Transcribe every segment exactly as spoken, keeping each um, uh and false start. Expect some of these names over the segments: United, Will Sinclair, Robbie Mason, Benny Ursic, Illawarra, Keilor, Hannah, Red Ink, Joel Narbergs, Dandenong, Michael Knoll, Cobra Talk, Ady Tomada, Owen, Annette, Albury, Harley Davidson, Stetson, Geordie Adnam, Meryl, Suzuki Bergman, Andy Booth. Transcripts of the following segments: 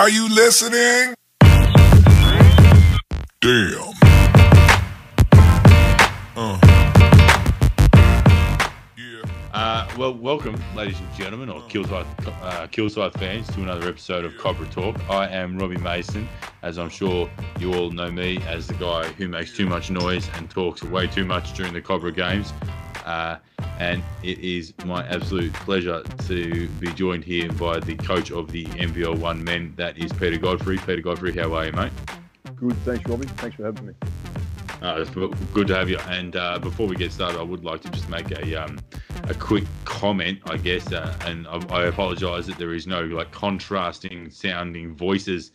Are you listening? Damn. Uh. Yeah. Uh, well, welcome, ladies and gentlemen, or Killside, uh, Killside fans, to another episode of Cobra Talk. I am Robbie Mason, as I'm sure you all know me as the guy who makes too much noise and talks way too much during the Cobra games. Uh, and it is my absolute pleasure to be joined here by the coach of the N V L one men, that is Peter Godfrey. Peter Godfrey, how are you, mate? Good, thanks, Robbie. Thanks for having me. Uh, it's good to have you. And uh, before we get started, I would like to just make a um, a quick comment, I guess, uh, and I, I apologise that there is no like contrasting sounding voices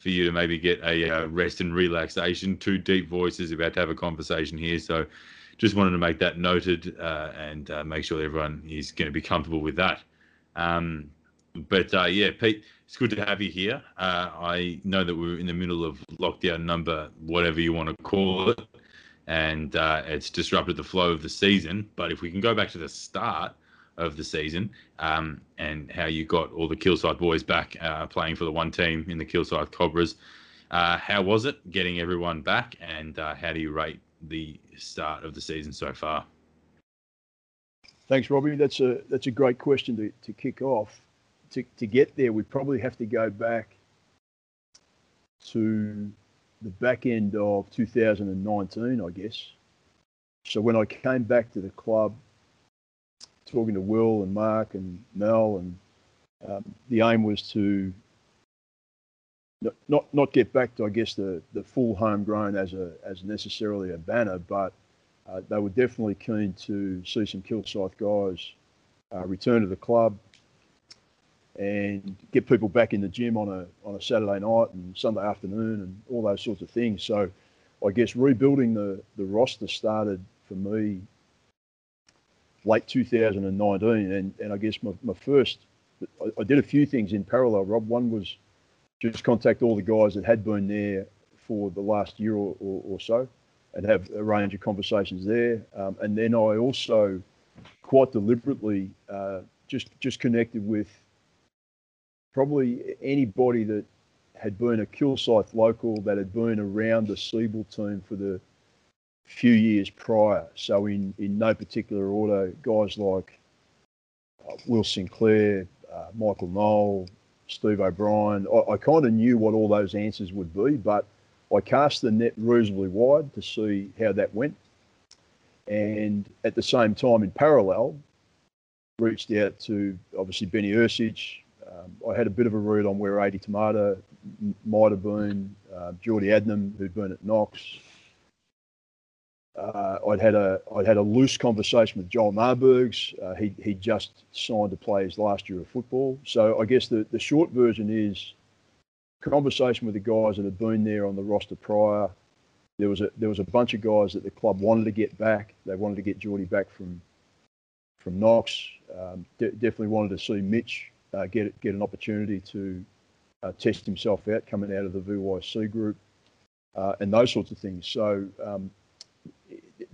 for you to maybe get a uh, rest and relaxation. Two deep voices about to have a conversation here, so just wanted to make that noted uh, and uh, make sure everyone is going to be comfortable with that. Um, but, uh, yeah, Pete, it's good to have you here. Uh, I know that we're in the middle of lockdown number, whatever you want to call it, and uh, it's disrupted the flow of the season. But if we can go back to the start of the season um, and how you got all the Killside boys back uh, playing for the one team in the Killside Cobras, uh, how was it getting everyone back, and uh, how do you rate the start of the season so far? Thanks, Robbie. That's a that's a great question to, to kick off. To to get there, we probably have to go back to the back end of two thousand nineteen, I guess. So when I came back to the club, talking to Will and Mark and Mel, and um, the aim was to Not, not not get back to, I guess, the, the full homegrown as a as necessarily a banner, but uh, they were definitely keen to see some Killside guys uh, return to the club and get people back in the gym on a on a Saturday night and Sunday afternoon and all those sorts of things. So I guess rebuilding the, the roster started for me late two thousand nineteen, and, and I guess my, my first, I, I did a few things in parallel, Rob. One was just contact all the guys that had been there for the last year or, or, or so and have a range of conversations there. Um, and then I also quite deliberately uh, just just connected with probably anybody that had been a Kilsyth local that had been around the Seabull team for the few years prior. So in, in no particular order, guys like uh, Will Sinclair, uh, Michael Knoll, Steve O'Brien. I, I kind of knew what all those answers would be, but I cast the net reasonably wide to see how that went. And at the same time, in parallel, reached out to, obviously, Benny Ursic. Um, I had a bit of a read on where Ady Tomada might have been, uh, Geordie Adnam, who'd been at Knox. Uh, I'd had a I'd had a loose conversation with Joel Narbergs. Uh, he he just signed to play his last year of football. So I guess the, the short version is conversation with the guys that had been there on the roster prior. There was a there was a bunch of guys that the club wanted to get back. They wanted to get Geordie back from from Knox. Um, de definitely wanted to see Mitch uh, get get an opportunity to uh, test himself out coming out of the V Y C group uh, and those sorts of things. So. Um,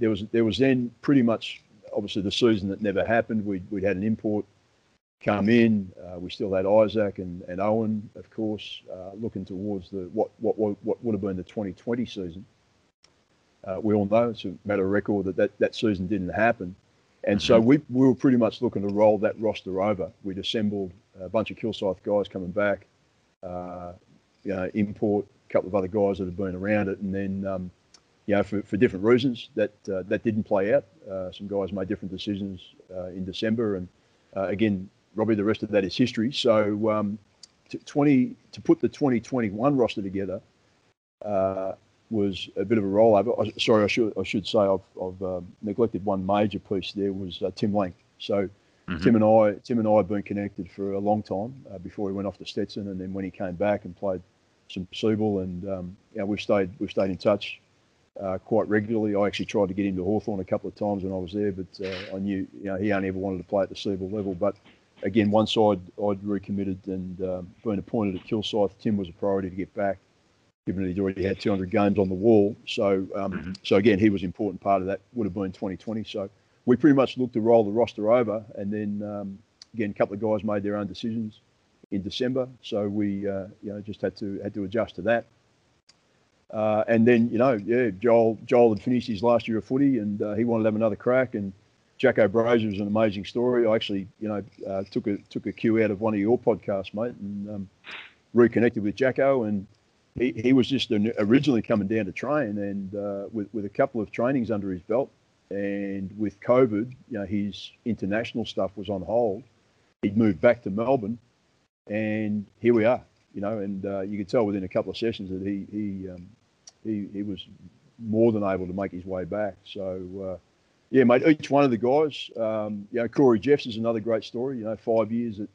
There was there was then pretty much, obviously, the season that never happened. We'd, we'd had an import come in. Uh, we still had Isaac and, and Owen, of course, uh, looking towards the what, what what would have been the twenty twenty season. Uh, we all know it's a matter of record that that, that season didn't happen. And so we, we were pretty much looking to roll that roster over. We'd assembled a bunch of Kilsyth guys coming back, uh, you know, import, a couple of other guys that had been around it, and then... Um, You know, for, for different reasons, that uh, that didn't play out. Uh, some guys made different decisions uh, in December, and uh, again, Robbie, the rest of that is history. So, um, to twenty to put the twenty twenty-one roster together uh, was a bit of a rollover. I, sorry, I should I should say I've, I've uh, neglected one major piece. There was uh, Tim Lang. So, mm-hmm. Tim and I Tim and I have been connected for a long time uh, before he went off to Stetson, and then when he came back and played some Seabull, and um, you know, we've stayed we've stayed in touch. Uh, quite regularly. I actually tried to get him to Hawthorn a couple of times when I was there, but uh, I knew, you know, he only ever wanted to play at the Seabull level. But again, once I'd, I'd recommitted and um, been appointed at Kilsyth, Tim was a priority to get back, given that he'd already had two hundred games on the wall. So, um, so again, he was an important part of that. Would have been twenty twenty. So we pretty much looked to roll the roster over, and then um, again, a couple of guys made their own decisions. in December, so we uh, you know just had to had to adjust to that. Uh, and then you know yeah, Joel Joel had finished his last year of footy, and uh, he wanted to have another crack. And Jacko Brazier was an amazing story. I actually you know uh, took a took a cue out of one of your podcasts, mate, and um, reconnected with Jacko. And he, he was just an, originally coming down to train, and uh, with with a couple of trainings under his belt. And with COVID, you know, his international stuff was on hold. He'd moved back to Melbourne, and here we are. You know, and uh, you could tell within a couple of sessions that he he um, he, he was more than able to make his way back. So, uh, yeah, mate. Each one of the guys, um, you know, Corey Jeffs is another great story. You know, five years at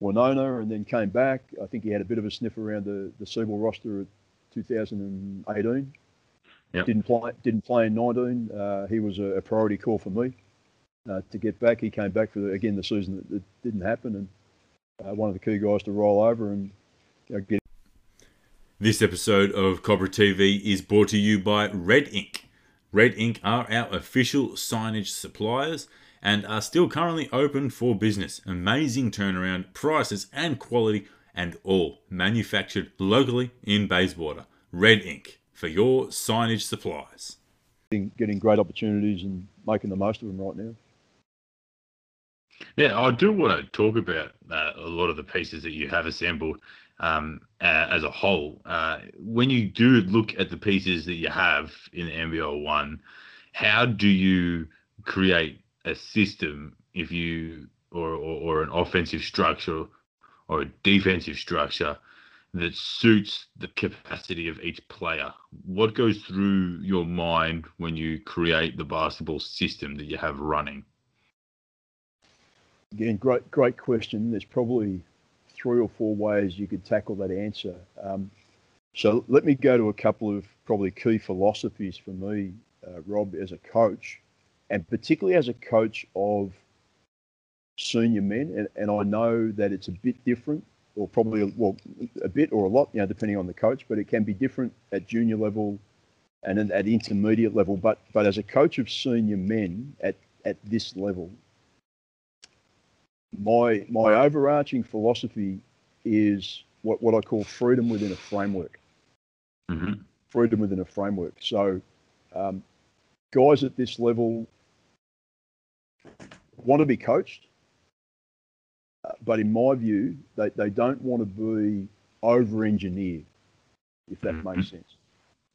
Winona, and then came back. I think he had a bit of a sniff around the the Seagull roster at two thousand eighteen. Yep. Didn't play. Didn't play in nineteen. Uh, he was a, a priority call for me uh, to get back. He came back for the, again the season that, that didn't happen, and uh, one of the key guys to roll over and you know, get. This episode of Cobra T V is brought to you by Red Ink. Red Ink are our official signage suppliers and are still currently open for business. Amazing turnaround, prices and quality, and all manufactured locally in Bayswater. Red Ink. For your signage supplies. Getting great opportunities and making the most of them right now. Yeah, I do want to talk about uh, a lot of the pieces that you have assembled um, uh, as a whole. Uh, when you do look at the pieces that you have in N B L one, how do you create a system if you or, or, or an offensive structure or a defensive structure that suits the capacity of each player? What goes through your mind when you create the basketball system that you have running? Again, great, great question. There's probably three or four ways you could tackle that answer. Um, so let me go to a couple of probably key philosophies for me, uh, Rob, as a coach, and particularly as a coach of senior men. And, and I know that it's a bit different, or probably, well, a bit or a lot, you know, depending on the coach, but it can be different at junior level and at intermediate level. But but as a coach of senior men at, at this level, my my overarching philosophy is what, what I call freedom within a framework. Mm-hmm. Freedom within a framework. So um, guys at this level want to be coached, but in my view, they, they don't want to be over-engineered, if that mm-hmm. makes sense.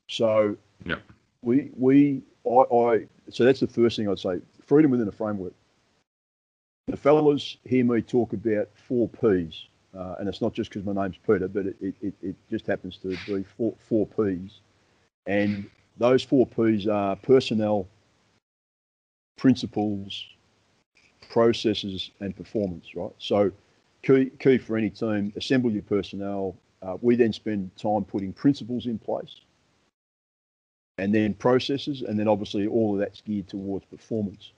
So yeah. we we I, I so that's the first thing I'd say: freedom within a framework. The fellas hear me talk about four P's, uh, and it's not just because my name's Peter, but it, it, it just happens to be four four P's, and those four P's are personnel, principles, processes and performance, right? So key, key for any team, assemble your personnel. Uh, we then spend time putting principles in place and then processes. And then obviously all of that's geared towards performance.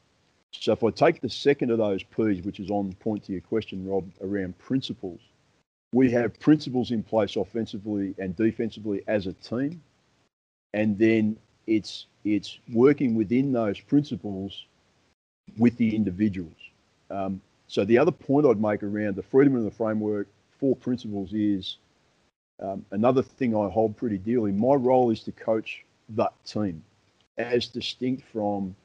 So if I take the second of those P's, which is on point to your question, Rob, around principles, we have principles in place offensively and defensively as a team. And then it's, it's working within those principles with the individuals. Um, so the other point I'd make around the freedom of the framework, four principles, is um, another thing I hold pretty dearly. My role is to coach that team, as distinct from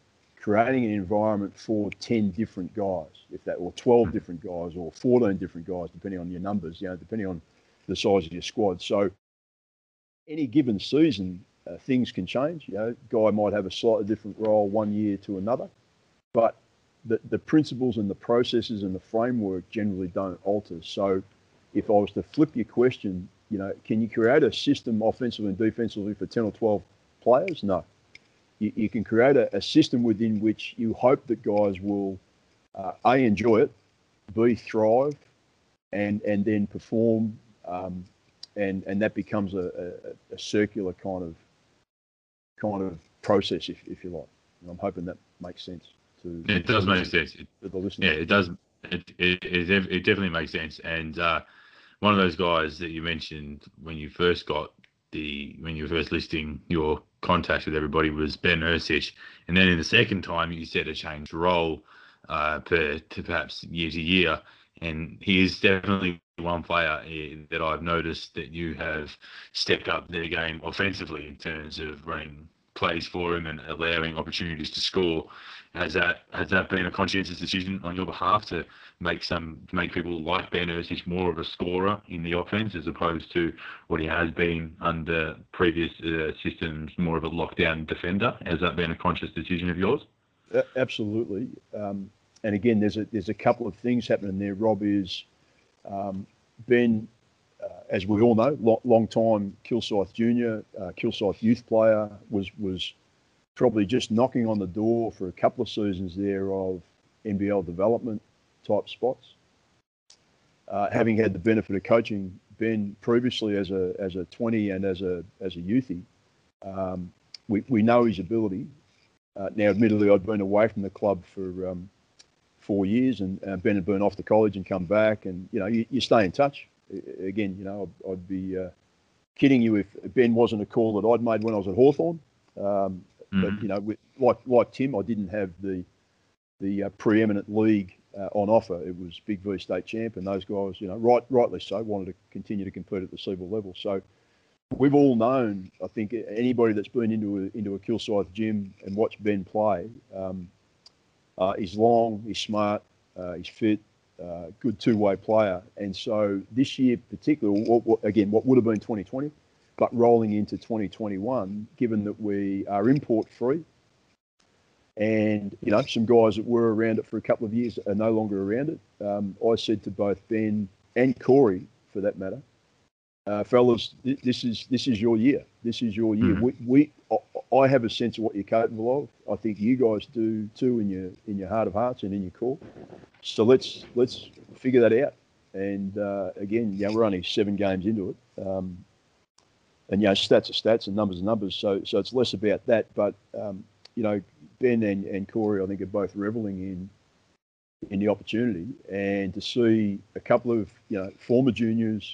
creating an environment for ten different guys, if that, or twelve different guys, or fourteen different guys, depending on your numbers, you know, depending on the size of your squad. So any given season, uh, things can change. You know, guy might have a slightly different role one year to another. But the, the principles and the processes and the framework generally don't alter. So if I was to flip your question, you know, can you create a system offensively and defensively for ten or twelve players? No. You, you can create a, a system within which you hope that guys will, uh, A, enjoy it, B, thrive, and and then perform, um, and, and that becomes a, a, a circular kind of kind of process, if, if you like. And I'm hoping that makes sense. It does make sense. It, yeah, it does. It, it it it definitely makes sense. And uh, one of those guys that you mentioned when you first got the when you were first listing your contacts with everybody was Ben Ursic, and then in the second time you said a changed role uh, per to perhaps year to year. And he is definitely one player that I've noticed that you have stepped up their game offensively in terms of running plays for him and allowing opportunities to score. Has that has that been a conscientious decision on your behalf to make some make people like Ben Ursic more of a scorer in the offense as opposed to what he has been under previous uh, systems, more of a lockdown defender? Has that been a conscious decision of yours? Uh, absolutely. Um, and again, there's a there's a couple of things happening there. Rob is um, Ben, uh, as we all know, lo- long time Kilsyth junior, uh, Kilsyth youth player, was was. probably just knocking on the door for a couple of seasons there of N B L development type spots. Uh, having had the benefit of coaching Ben previously as a as a twenty and as a as a youthie, um, we we know his ability. Uh, now, admittedly, I'd been away from the club for um, four years, and uh, Ben had been off to college and come back, and you know you, you stay in touch. I, again, you know I'd, I'd be uh, kidding you if Ben wasn't a call that I'd made when I was at Hawthorn. Um, But, you know, with, like like Tim, I didn't have the the uh, preeminent league uh, on offer. It was Big V State Champ, and those guys, you know, right, rightly so, wanted to continue to compete at the Seaball level. So we've all known, I think, anybody that's been into a, into a Kilsyth gym and watched Ben play, um, uh, he's long, he's smart, uh, he's fit, uh, good two-way player. And so this year particularly, what, what, again, what would have been twenty twenty, but rolling into twenty twenty-one, given that we are import-free and, you know, some guys that were around it for a couple of years are no longer around it, um, I said to both Ben and Corey, for that matter, uh, fellas, th- this is this is your year. This is your year. Mm-hmm. We, we, I have a sense of what you're capable of. I think you guys do too in your in your heart of hearts and in your core. So let's let's figure that out. And, uh, again, yeah, we're only seven games into it. Um And, you know, stats are stats and numbers are numbers, so so it's less about that. But, um, you know, Ben and, and Corey, I think, are both reveling in in the opportunity. And to see a couple of, you know, former juniors,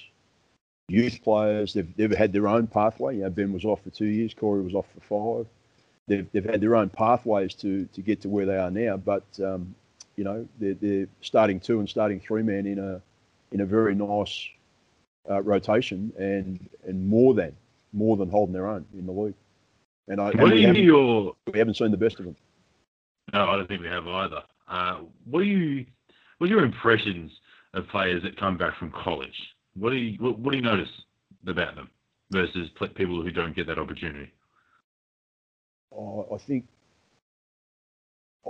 youth players, they've, they've had their own pathway. You know, Ben was off for two years, Corey was off for five. They've, they've had their own pathways to, to get to where they are now. But, um, you know, they're, they're starting two and starting three-man in a in a very nice uh, rotation and, and more than. more than holding their own in the league. And, I, and we, haven't, your... we haven't seen the best of them. No, I don't think we have either. Uh, what, are you, what are your impressions of players that come back from college? What do you, what, what do you notice about them versus people who don't get that opportunity? Oh, I think,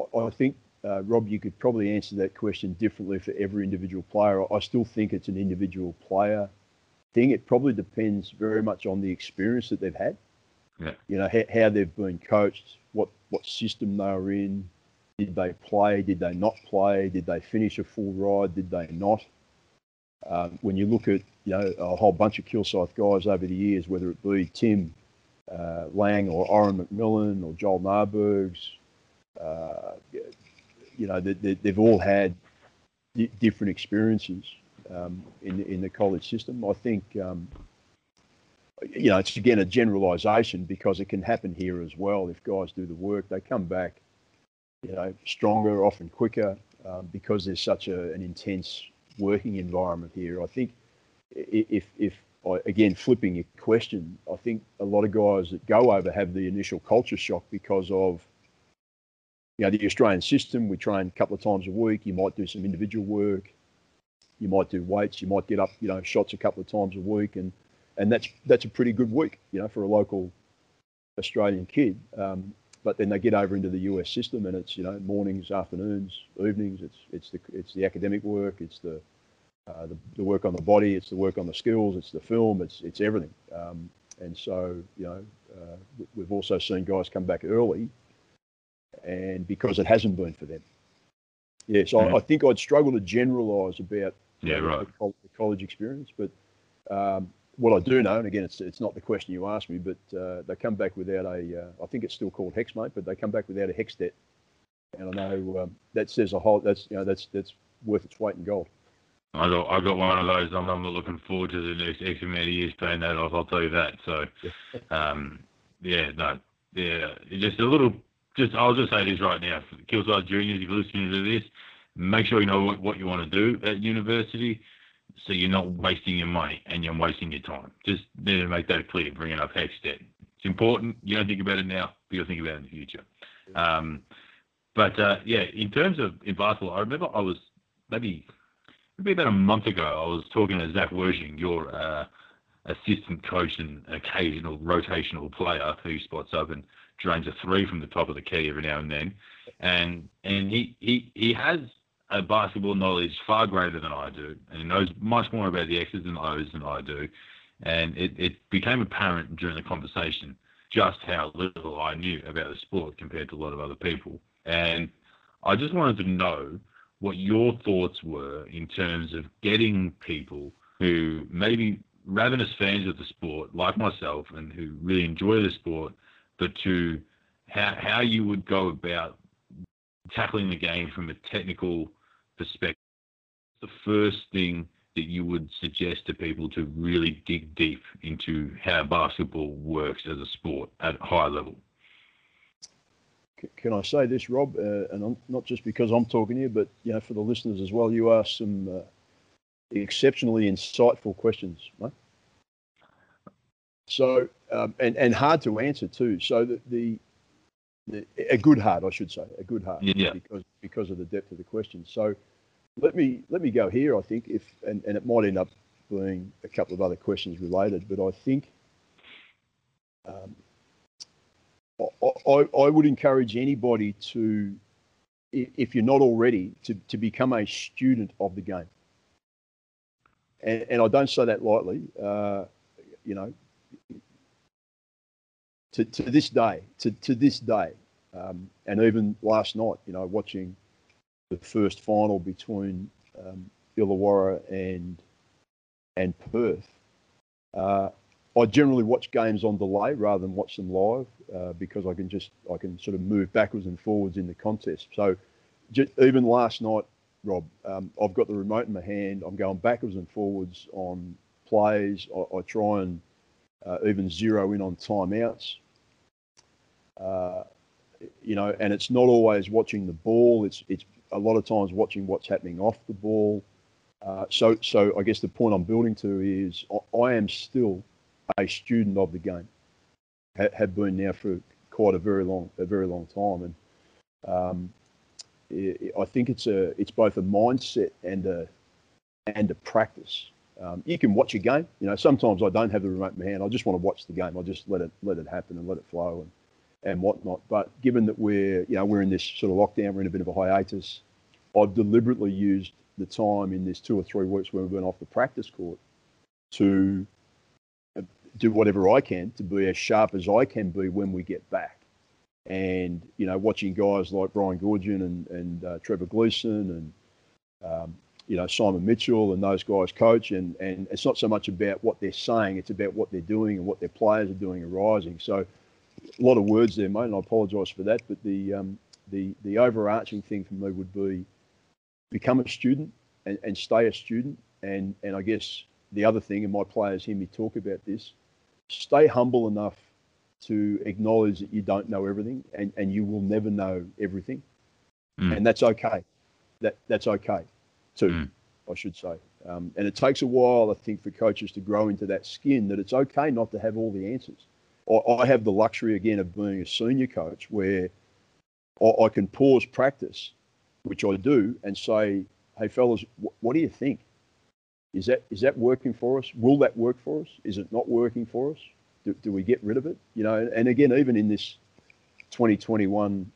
I, I think uh, Rob, you could probably answer that question differently for every individual player. I, I still think it's an individual player thing. It probably depends very much on the experience that they've had. Yeah. You know, ha- how they've been coached, what what system they were in, did they play, did they not play, did they finish a full ride, did they not? Um, when you look at, you know, a whole bunch of Kilsyth guys over the years, whether it be Tim uh, Lang or Oren McMillan or Joel Narbergs, uh, you know, they, they, they've all had di- different experiences. Um, in in the college system, I think um, you know it's again a generalisation because it can happen here as well. If guys do the work, they come back, you know, stronger, often quicker, um, because there's such a, an intense working environment here. I think if if I, again flipping your question, I think a lot of guys that go over have the initial culture shock because of, you know, the Australian system. We train a couple of times a week. You might do some individual work. You might do weights. You might get up, you know, shots a couple of times a week, and, and that's that's a pretty good week, you know, for a local Australian kid. Um, but then they get over into the U S system, and it's, you know, mornings, afternoons, evenings. It's it's the it's the academic work. It's the uh, the, the work on the body. It's the work on the skills. It's the film. It's it's everything. Um, and so, you know, uh, we've also seen guys come back early, and because it hasn't been for them. Yeah, so yeah. I, I think I'd struggle to generalise about. Yeah, right. The college experience, but um, what I do know, and again, it's it's not the question you asked me, but uh, they come back without a, uh, I think it's still called hex, mate, but they come back without a hex debt, and I know um, that says a whole. That's you know that's that's worth its weight in gold. I got I got one of those. I'm, I'm not looking forward to the next X amount of years paying that off. I'll tell you that. So, um, yeah, no, yeah, just a little. Just I'll just say this right now, Kilsyth juniors, if you're listening to this. Make sure you know what, what you want to do at university, so you're not wasting your money and you're wasting your time. Just need to make that clear, bring it up hex debt. It's important. You don't think about it now, but you'll think about it in the future. Um, but, uh, yeah, in terms of in basketball, I remember I was maybe, maybe about a month ago, I was talking to Zach Wershing, your uh, assistant coach and occasional rotational player who spots up and drains a three from the top of the key every now and then. And and he, he, he has a basketball knowledge far greater than I do, and he knows much more about the X's and O's than I do. And it, it became apparent during the conversation just how little I knew about the sport compared to a lot of other people. And I just wanted to know what your thoughts were in terms of getting people who may be ravenous fans of the sport, like myself, and who really enjoy the sport, but to how, how you would go about tackling the game from a technical perspective. The first thing that you would suggest to people to really dig deep into how basketball works as a sport at a high level? Can I say this, Rob? Uh, and I'm, not just because I'm talking to you, but you know, for the listeners as well, you asked some uh, exceptionally insightful questions, mate. So, um, and and hard to answer too. So the, the the a good heart, I should say, a good heart, yeah. because because of the depth of the question. So. Let me let me go here, I think, if and, and it might end up being a couple of other questions related, but I think um, I, I, I would encourage anybody to, if you're not already, to, to become a student of the game. And, and I don't say that lightly, uh, you know, to, to this day, to, to this day, um, and even last night, you know, watching the first final between um, Illawarra and and Perth. Uh, I generally watch games on delay rather than watch them live uh, because I can just I can sort of move backwards and forwards in the contest. So just, even last night, Rob, um, I've got the remote in my hand. I'm going backwards and forwards on plays. I, I try and uh, even zero in on timeouts. Uh, you know, and it's not always watching the ball. It's it's a lot of times watching what's happening off the ball. Uh, so so I guess the point I'm building to is I, I am still a student of the game. Ha, have been now for quite a very long, a very long time. And um, it, I think it's a, it's both a mindset and a, and a practice. Um, you can watch a game, you know, sometimes I don't have the remote in my hand. I just want to watch the game. I just let it, let it happen and let it flow. And, and whatnot. But given that we're, you know, we're in this sort of lockdown, we're in a bit of a hiatus, I've deliberately used the time in this two or three weeks when we've been off the practice court to do whatever I can to be as sharp as I can be when we get back. And, you know, watching guys like Brian Goorjian and, and uh, Trevor Gleeson and, um, you know, Simon Mitchell and those guys coach. And, and it's not so much about what they're saying, it's about what they're doing and what their players are doing and rising. So, a lot of words there, mate, and I apologise for that. But the um, the the overarching thing for me would be become a student and, and stay a student. And and I guess the other thing, and my players hear me talk about this, stay humble enough to acknowledge that you don't know everything, and, and you will never know everything, mm. and that's okay. That that's okay, too, mm. I should say. Um, and it takes a while, I think, for coaches to grow into that skin that it's okay not to have all the answers. I have the luxury, again, of being a senior coach where I can pause practice, which I do, and say, hey, fellas, what do you think? Is that is that working for us? Will that work for us? Is it not working for us? Do, do we get rid of it? You know, and again, even in this twenty twenty-one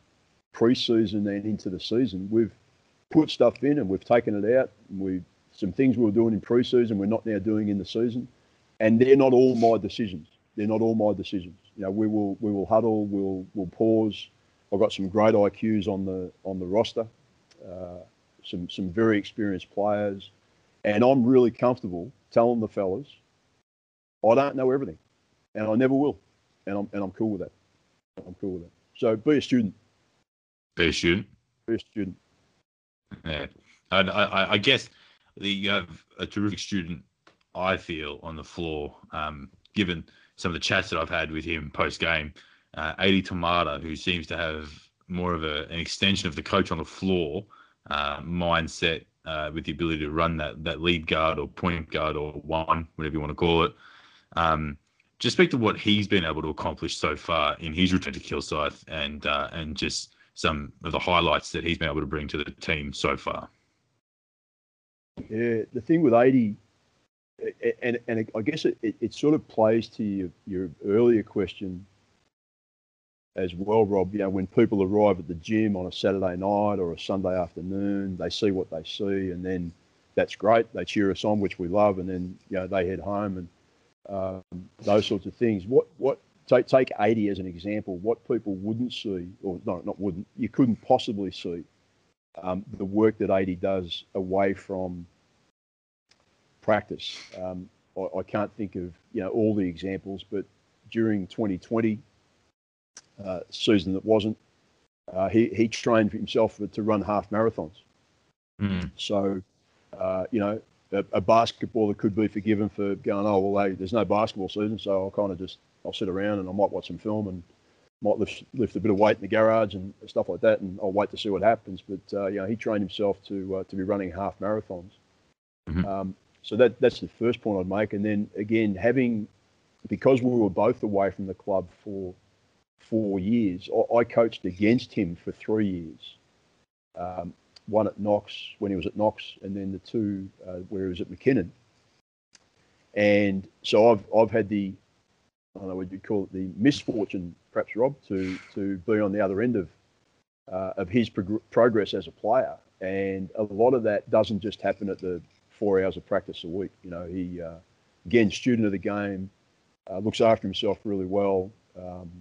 pre-season and into the season, we've put stuff in and we've taken it out. And we some things we were doing in pre-season we're not now doing in the season, and they're not all my decisions. They're not all my decisions. You know, we will we will huddle, we'll we'll pause. I've got some great I Qs on the on the roster, uh, some some very experienced players, and I'm really comfortable telling the fellas, I don't know everything, and I never will, and I'm and I'm cool with that. I'm cool with that. So be a student. Be a student. Be a student. Yeah, and I I guess the you have a terrific student, I feel, on the floor, um, given some of the chats that I've had with him post-game. uh, Ady Tomada, who seems to have more of a, an extension of the coach on the floor, uh, mindset uh, with the ability to run that that lead guard or point guard or one, whatever you want to call it. Um, just speak to what he's been able to accomplish so far in his return to Kilsyth, and uh, and just some of the highlights that he's been able to bring to the team so far. Yeah, the thing with Ady, and and I guess it, it, it sort of plays to your, your earlier question as well, Rob. You know, when people arrive at the gym on a Saturday night or a Sunday afternoon, they see what they see, and then that's great. They cheer us on, which we love, and then you know they head home and um, those sorts of things. What what take take Ady as an example. What people wouldn't see, or no, not wouldn't, you couldn't possibly see. Um, the work that Ady does away from practice. Um, I, I can't think of you know all the examples, but during twenty twenty uh, season that wasn't, uh, he he trained himself to run half marathons. Mm. So uh, you know a, a basketballer could be forgiven for going, oh well, hey, there's no basketball season, so I'll kind of just I'll sit around and I might watch some film and might lift, lift a bit of weight in the garage and stuff like that, and I'll wait to see what happens. But uh, you know, he trained himself to uh, to be running half marathons. Mm-hmm. Um, so that that's the first point I'd make. And then again, having because we were both away from the club for four years, I, I coached against him for three years. Um, one at Knox when he was at Knox, and then the two uh, where he was at McKinnon. And so I've I've had the I don't know what you'd call it the misfortune, perhaps, Rob, to to be on the other end of uh, of his prog- progress as a player, and a lot of that doesn't just happen at the four hours of practice a week. You know, he uh, again, student of the game, uh, looks after himself really well. Um,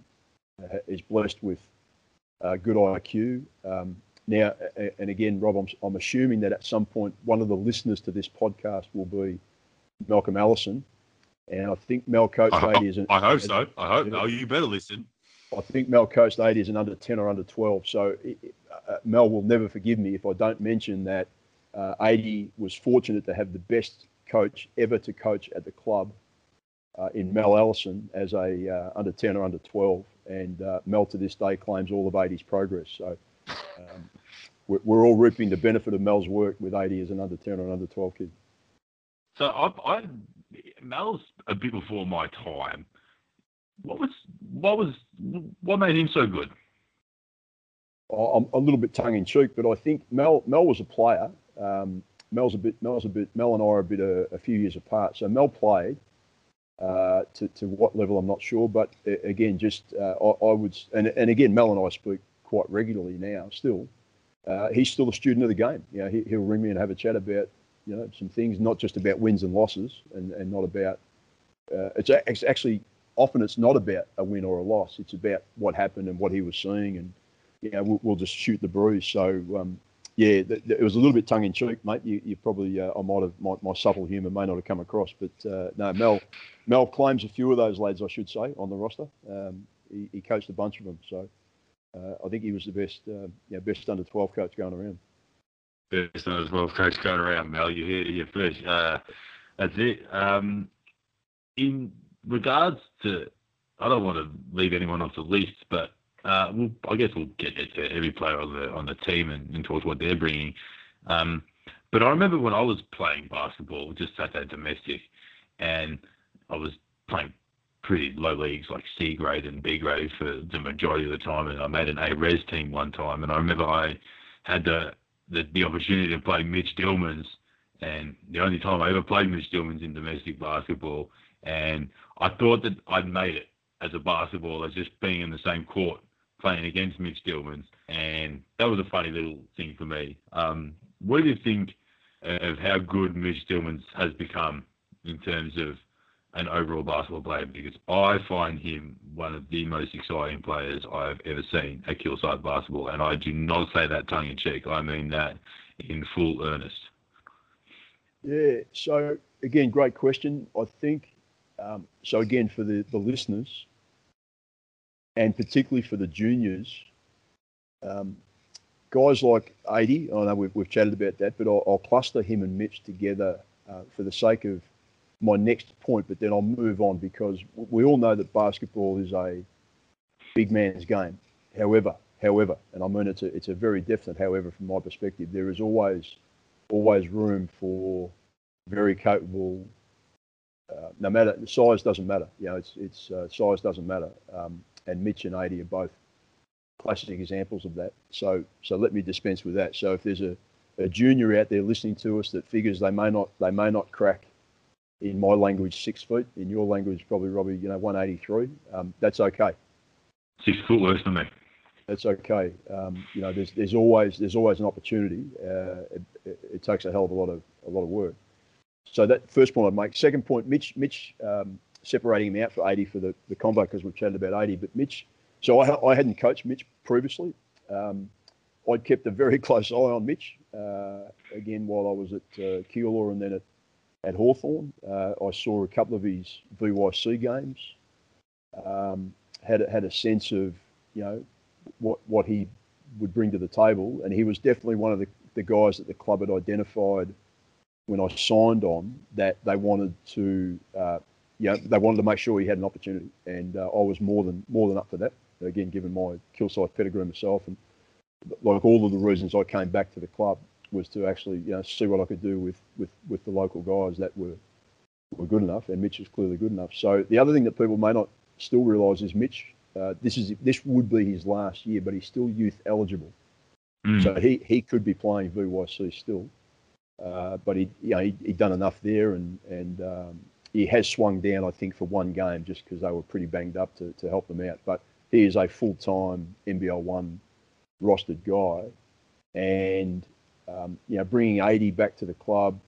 is blessed with uh, good I Q. Um, now, and again, Rob, I'm I'm assuming that at some point one of the listeners to this podcast will be Malcolm Allison. And I think Mel Coates Ady is an, I hope so. I hope. Oh, you better listen. I think Mel Coates Ady is an under ten or under twelve. So it, uh, Mel will never forgive me if I don't mention that uh, Ady was fortunate to have the best coach ever to coach at the club uh, in Mel Allison as a uh, under ten or under twelve. And uh, Mel to this day claims all of Ady's progress. So um, we're, we're all reaping the benefit of Mel's work with Ady as an under ten or an under twelve kid. So I've. I've... Mel's a bit before my time. What was what was what made him so good? I'm a little bit tongue in cheek, but I think Mel Mel was a player. Um, Mel's a bit Mel's a bit Mel and I are a bit a, a few years apart. So Mel played uh, to to what level I'm not sure, but again, just uh, I, I would and and again Mel and I speak quite regularly now. Still, uh, he's still a student of the game. You know, he, he'll ring me and have a chat about. You know, some things, not just about wins and losses and, and not about, uh, it's, a, it's actually, often it's not about a win or a loss. It's about what happened and what he was seeing and, you know, we'll, we'll just shoot the breeze. So, um, yeah, th- th- it was a little bit tongue in cheek, mate. You, you probably, uh, I might have, my, my subtle humour may not have come across, but uh, no, Mel, Mel claims a few of those lads, I should say, on the roster. Um, he, he coached a bunch of them. So uh, I think he was the best, uh, you know, best under twelve coach going around. Best as well, coach, going around, Mel. You hear you first. Uh, that's it. Um, in regards to, I don't want to leave anyone off the list, but uh, we'll, I guess we'll get to every player on the on the team and, and towards what they're bringing. Um, but I remember when I was playing basketball, just Saturday domestic, and I was playing pretty low leagues, like C grade and B grade for the majority of the time. And I made an A Res team one time, and I remember I had to. The, the opportunity to play Mitch Dillmans, and the only time I ever played Mitch Dillmans in domestic basketball, and I thought that I'd made it as a basketballer just being in the same court playing against Mitch Dillmans, and that was a funny little thing for me. Um, what do you think of how good Mitch Dillmans has become in terms of an overall basketball player? Because I find him one of the most exciting players I've ever seen at Kilsyth basketball, and I do not say that tongue in cheek. I mean that in full earnest. Yeah. So again, great question. I think um, so. Again, for the, the listeners, and particularly for the juniors, um, guys like Ady. I know we've we've chatted about that, but I'll, I'll cluster him and Mitch together uh, for the sake of. My next point, but then I'll move on because we all know that basketball is a big man's game. However, However, and I mean it's a, it's a very definite however from my perspective, there is always always room for very capable. Uh, no matter size doesn't matter. You know, it's it's uh, size doesn't matter. Um, and Mitch and Ady are both classic examples of that. So so let me dispense with that. So if there's a, a junior out there listening to us that figures they may not they may not crack, in my language, six feet. In your language, probably Robbie, you know, one eighty-three. Um, that's okay. Six foot less than me. That's okay. Um, you know, there's there's always there's always an opportunity. Uh, it, it, it takes a hell of a lot of a lot of work. So that first point I'd make. Second point, Mitch, Mitch um, separating him out for Ady for the, the combo because we've chatted about Ady. But Mitch, so I, I hadn't coached Mitch previously. Um, I'd kept a very close eye on Mitch, uh, again, while I was at uh, Keilor and then at, at Hawthorn. Uh, I saw a couple of his V Y C games, um, had, a, had a sense of, you know, what, what he would bring to the table. And he was definitely one of the, the guys that the club had identified when I signed on, that they wanted to, uh, you know, they wanted to make sure he had an opportunity, and uh, I was more than more than up for that. Again, given my Kilsyth pedigree myself, and like all of the reasons I came back to the club was to actually, you know, see what I could do with with, with the local guys that were were good enough, and Mitch is clearly good enough. So the other thing that people may not still realise is Mitch, uh, this is this would be his last year, but he's still youth eligible, mm. so he he could be playing V Y C still. Uh, but he, you know, he, he'd done enough there, and and um, he has swung down, I think, for one game just because they were pretty banged up to, to help them out. But he is a full-time N B L one rostered guy, and um, you know, bringing Ady back to the club,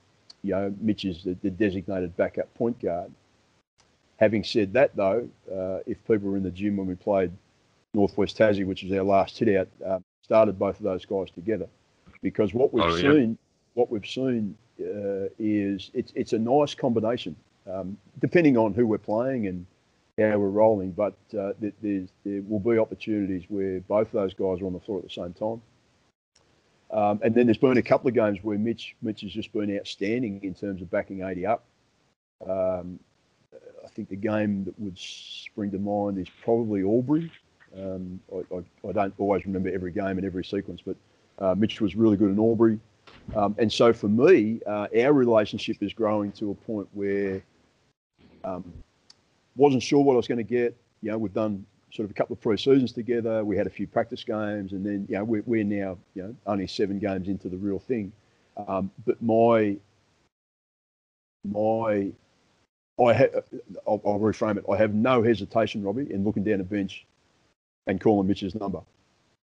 you know, Mitch is the, the designated backup point guard. Having said that, though, uh, if people were in the gym when we played Northwest Tassie, which was our last hit-out, uh, started both of those guys together, because what we've oh, yeah. seen. What we've seen uh, is it's it's a nice combination, um, depending on who we're playing and how we're rolling. But uh, there's, there will be opportunities where both those guys are on the floor at the same time. Um, and then there's been a couple of games where Mitch Mitch has just been outstanding in terms of backing Ady up. Um, I think the game that would spring to mind is probably Albury. Um, I, I, I don't always remember every game and every sequence, but uh, Mitch was really good in Albury. Um, and so for me, uh, our relationship is growing to a point where um, wasn't sure what I was going to get. You know, we've done sort of a couple of pre-seasons together. We had a few practice games, and then, you know, we're, we're now, you know, only seven games into the real thing. Um, but my, my, I ha- I'll, I'll reframe it. I have no hesitation, Robbie, in looking down a bench and calling Mitch's number.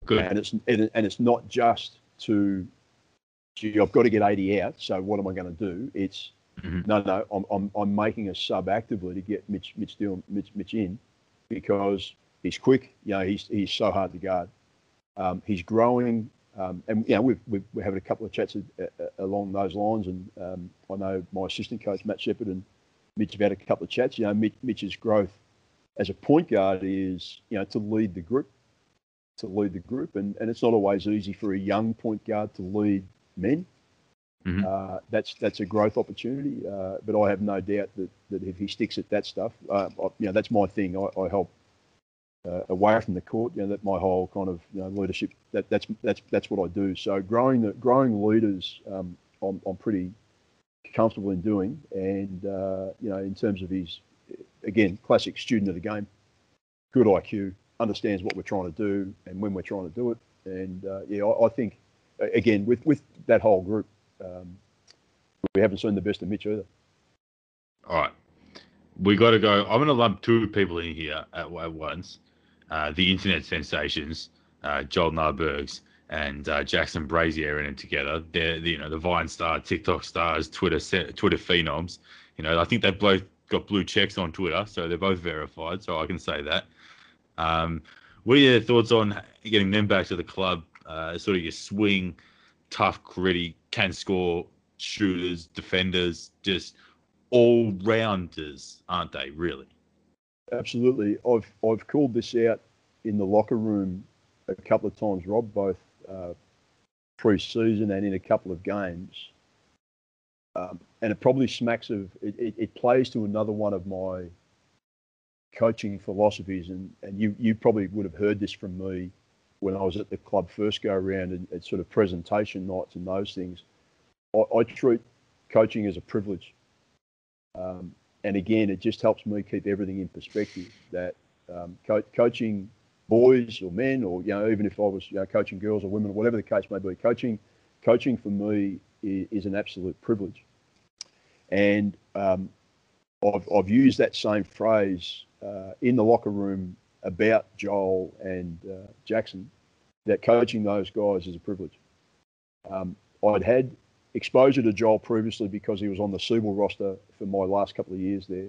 Good. And it's and it's not just to. Gee, I've got to get Ady out, so what am I going to do? It's mm-hmm. no, no. I'm, I'm, I'm making a sub actively to get Mitch, Mitch, Dill, Mitch, Mitch in, because he's quick. You know, he's he's so hard to guard. Um, he's growing, um, and you know, we've, we've we're having a couple of chats a, a, along those lines. And um, I know my assistant coach Matt Shepherd and Mitch have had a couple of chats. You know, Mitch, Mitch's growth as a point guard is, you know, to lead the group, to lead the group, and and it's not always easy for a young point guard to lead. Men, mm-hmm. uh, that's that's a growth opportunity. Uh, but I have no doubt that, that if he sticks at that stuff, uh, I, you know, that's my thing. I, I help uh, away from the court. You know, that my whole kind of, you know, leadership. That that's that's that's what I do. So growing the growing leaders, um, I'm I'm pretty comfortable in doing. And uh, you know, in terms of his, again, classic student of the game, good I Q, understands what we're trying to do and when we're trying to do it. And uh, yeah, I, I think. Again, with, with that whole group, um, we haven't seen the best of Mitch either. All right. We got to go. I'm going to lump two people in here at, at once. Uh, the internet sensations, uh, Joel Narbergs and uh, Jacko Brazier in it together. They're, the, you know, the Vine star, TikTok stars, Twitter Twitter phenoms. You know, I think they've both got blue checks on Twitter, so they're both verified, so I can say that. Um, what are your thoughts on getting them back to the club? Uh, sort of your swing, tough, gritty, can score shooters, defenders, just all rounders, aren't they? Really? Absolutely. I've I've called this out in the locker room a couple of times, Rob, both uh, pre-season and in a couple of games, um, and it probably smacks of it, it. It plays to another one of my coaching philosophies, and and you you probably would have heard this from me. when I was at the club first go round and, and sort of presentation nights and those things, I, I treat coaching as a privilege. Um, and again, it just helps me keep everything in perspective that um, co- coaching boys or men, or, you know, even if I was, you know, coaching girls or women or whatever the case may be, coaching, coaching for me is, is an absolute privilege. And um, I've, I've used that same phrase uh, in the locker room about Joel and uh, Jackson, that coaching those guys is a privilege. Um, I'd had exposure to Joel previously because he was on the Seagull roster for my last couple of years there.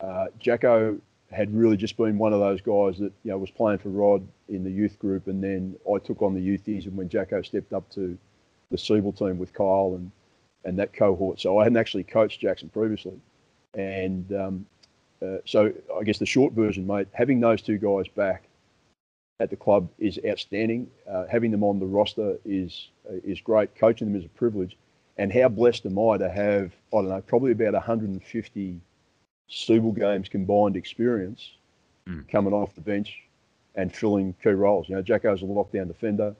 Uh, Jacko had really just been one of those guys that, you know, was playing for Rod in the youth group, and then I took on the youthies, and when Jacko stepped up to the Seagull team with Kyle and and that cohort. So I hadn't actually coached Jackson previously. And um, uh, so I guess the short version, mate, having those two guys back at the club is outstanding. Uh, having them on the roster is uh, is great. Coaching them is a privilege. And how blessed am I to have, I don't know, probably about one hundred fifty Seagull games combined experience mm. coming off the bench and filling key roles. You know, Jacko's a lockdown defender,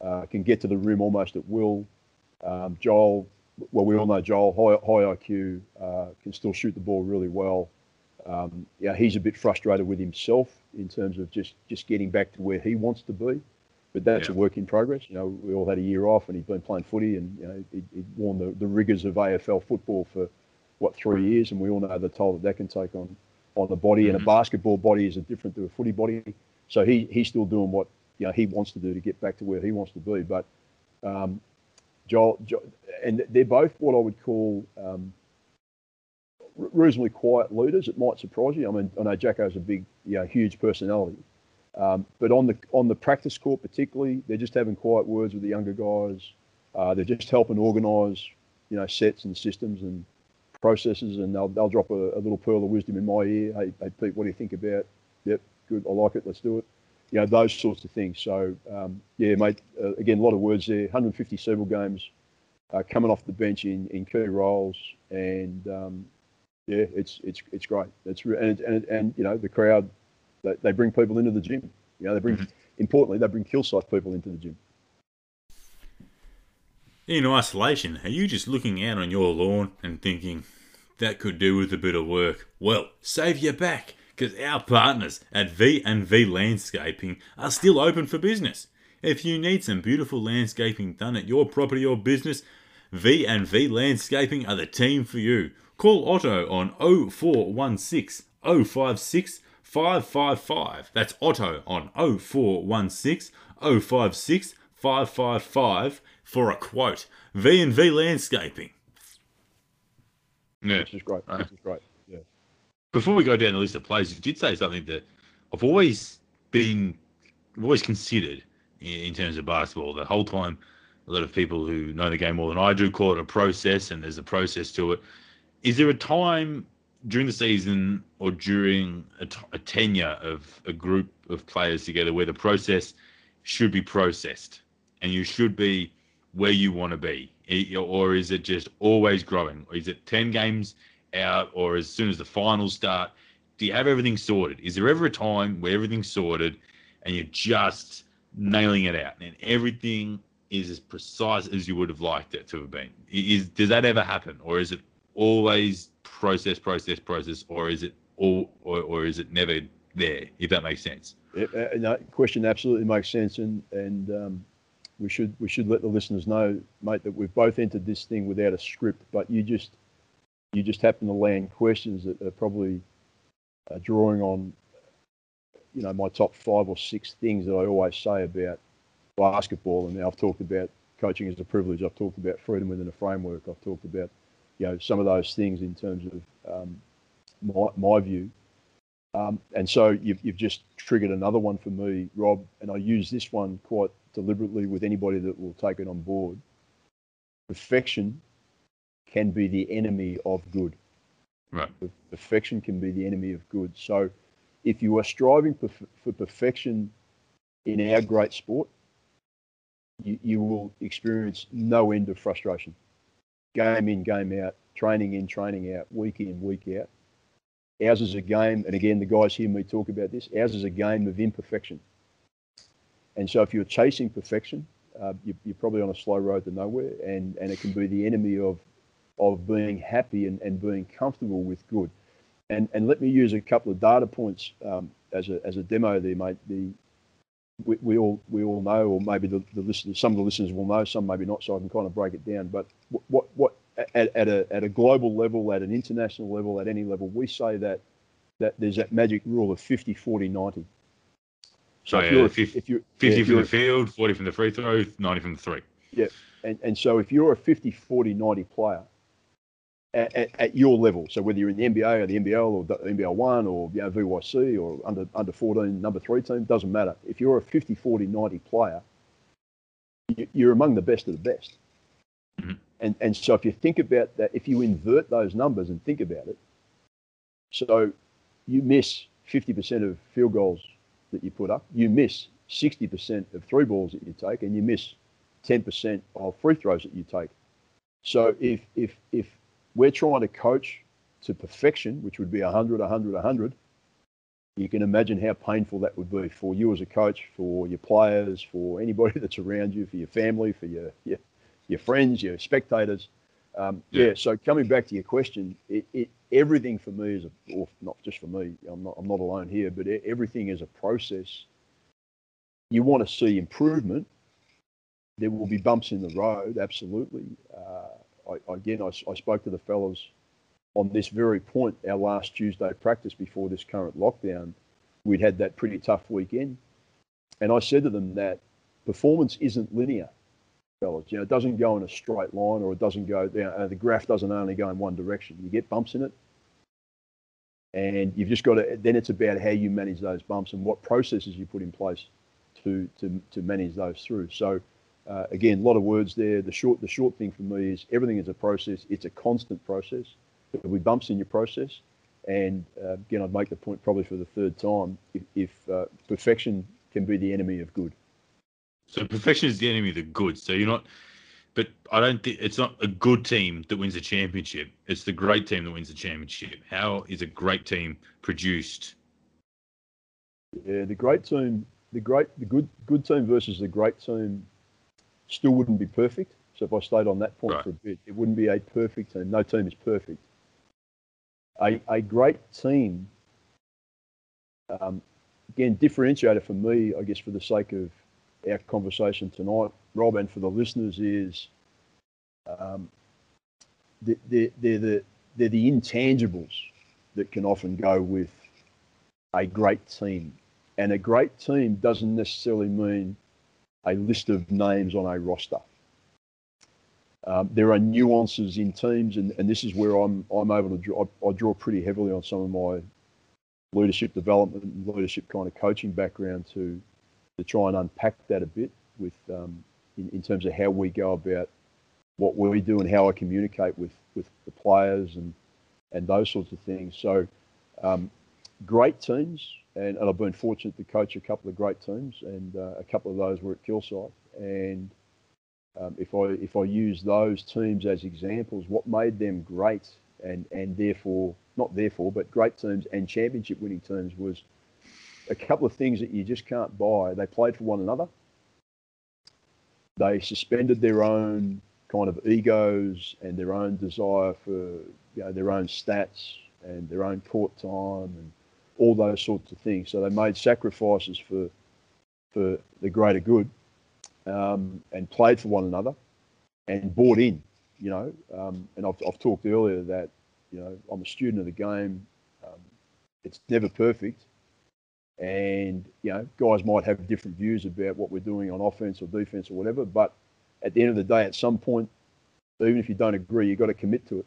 uh, can get to the rim almost at will. Um, Joel, well, we all know Joel, high, high I Q, uh, can still shoot the ball really well. Um, yeah, he's a bit frustrated with himself in terms of just, just getting back to where he wants to be, but that's yeah. a work in progress. You know, we all had a year off, and he'd been playing footy, and you know, he'd, he'd worn the, the rigors of A F L football for what three years, and we all know the toll that that can take on on the body. Mm-hmm. And a basketball body is different to a footy body. So he he's still doing what you know he wants to do to get back to where he wants to be. But um, Joel, Joel, and they're both what I would call um, reasonably quiet leaders. It might surprise you. I mean, I know Jacko's a big, you know, huge personality, um, but on the on the practice court particularly, they're just having quiet words with the younger guys. Uh, they're just helping organise, you know, sets and systems and processes, and they'll they'll drop a, a little pearl of wisdom in my ear. Hey, hey, Pete, what do you think about? Yep, good, I like it. Let's do it. You know, those sorts of things. So um, yeah, mate. Uh, again, a lot of words there. one hundred fifty Seagull games uh, coming off the bench in, in key roles, and um, yeah, it's it's it's great. It's re- and and and you know, the crowd, they, they bring people into the gym. You know, they bring mm-hmm. importantly they bring Kilsyth people into the gym. In isolation, are you just looking out on your lawn and thinking, that could do with a bit of work? Well, save your back, because our partners at V and V Landscaping are still open for business. If you need some beautiful landscaping done at your property or business, V and V Landscaping are the team for you. Call Otto on oh four one six, oh five six, five five five. That's Otto on oh four one six, oh five six, five five five. For a quote. V and V Landscaping. Yeah, which is great. Which is great. Yeah. Before we go down the list of players, you did say something that I've always been, I've always considered in, in terms of basketball. The whole time, a lot of people who know the game more than I do call it a process, and there's a process to it. Is there a time during the season or during a, t- a tenure of a group of players together where the process should be processed and you should be where you want to be? Or is it just always growing? Or is it ten games out, or as soon as the finals start, do you have everything sorted? Is there ever a time where everything's sorted and you're just nailing it out and everything is as precise as you would have liked it to have been? Is, does that ever happen? Or is it always process, process, process, or is it all, or, or is it never there, if that makes sense? It, uh, no, question absolutely makes sense. And, and, um, We should we should let the listeners know, mate, that we've both entered this thing without a script, but you just you just happen to land questions that are probably uh, drawing on, you know, my top five or six things that I always say about basketball. And now I've talked about coaching as a privilege. I've talked about freedom within a framework. I've talked about, you know, some of those things in terms of um, my my view. Um, and so you've you've just triggered another one for me, Rob, and I use this one quite deliberately with anybody that will take it on board. Perfection can be the enemy of good. Right. Perfection can be the enemy of good. So if you are striving perf- for perfection in our great sport, you, you will experience no end of frustration. Game in, game out, training in, training out, week in, week out. Ours is a game, and again, the guys hear me talk about this, ours is a game of imperfection. And so if you're chasing perfection, uh, you, you're probably on a slow road to nowhere, and, and it can be the enemy of of being happy and, and being comfortable with good. And and let me use a couple of data points um, as a as a demo there, mate. The we, we all we all know, or maybe the, the listeners, some of the listeners will know, some maybe not. So I can kind of break it down. But what what at, at a at a global level, at an international level, at any level, we say that that there's that magic rule of fifty, forty, ninety. So oh, if, yeah, you're, fifty, if you're fifty yeah, from the field, forty from the free throw, ninety from the three. Yeah, and and so if you're a fifty, forty, ninety player. At, at, at your level, so whether you're in the N B A or the N B L or the N B L one or, you know, V Y C or under under fourteen number three team, doesn't matter. If you're a fifty, forty, ninety player, you're among the best of the best. Mm-hmm. And and so if you think about that, if you invert those numbers and think about it, so you miss fifty percent of field goals that you put up, you miss sixty percent of three balls that you take, and you miss ten percent of free throws that you take. So if if if we're trying to coach to perfection, which would be one hundred, one hundred, one hundred. You can imagine how painful that would be for you as a coach, for your players, for anybody that's around you, for your family, for your your, your friends, your spectators. Um, yeah. yeah. So coming back to your question, it, it everything for me is, a, or not just for me, I'm not I'm not alone here, but everything is a process. You want to see improvement. There will be bumps in the road, absolutely. Uh, I, again, I, I spoke to the fellows on this very point, our last Tuesday practice before this current lockdown. We'd had that pretty tough weekend. And I said to them that performance isn't linear, fellas. You know, it doesn't go in a straight line, or it doesn't go down. Uh, the graph doesn't only go in one direction. You get bumps in it. And you've just got to, then it's about how you manage those bumps and what processes you put in place to, to, to manage those through. So, Uh, again, a lot of words there. The short, the short thing for me is everything is a process. It's a constant process. There'll be bumps in your process. And uh, again, I'd make the point probably for the third time, if, if uh, perfection can be the enemy of good. So perfection is the enemy of the good. So you're not, but I don't think, it's not a good team that wins the championship. It's the great team that wins the championship. How is a great team produced? Yeah, the great team, the great, the good, good team versus the great team still wouldn't be perfect. So if I stayed on that point right. for a bit, it wouldn't be a perfect team. No team is perfect. A, a great team, um, again, differentiator for me, I guess for the sake of our conversation tonight, Rob, and for the listeners, is um, they're, they're, the, they're the intangibles that can often go with a great team. And a great team doesn't necessarily mean a list of names on a roster. Um, there are nuances in teams, and, and this is where I'm I'm able to draw. I, I draw pretty heavily on some of my leadership development and leadership kind of coaching background to to try and unpack that a bit with um, in, in terms of how we go about what we do and how I communicate with with the players and and those sorts of things. So um, great teams. And, and I've been fortunate to coach a couple of great teams, and uh, a couple of those were at Kilsyth. And um, if I if I use those teams as examples, what made them great, and and therefore not therefore, but great teams and championship-winning teams, was a couple of things that you just can't buy. They played for one another. They suspended their own kind of egos and their own desire for, you know, their own stats and their own court time and all those sorts of things. So they made sacrifices for for the greater good, um, and played for one another and bought in, you know. Um, and I've, I've talked earlier that, you know, I'm a student of the game. Um, it's never perfect. And, you know, guys might have different views about what we're doing on offense or defense or whatever. But at the end of the day, at some point, even if you don't agree, you've got to commit to it,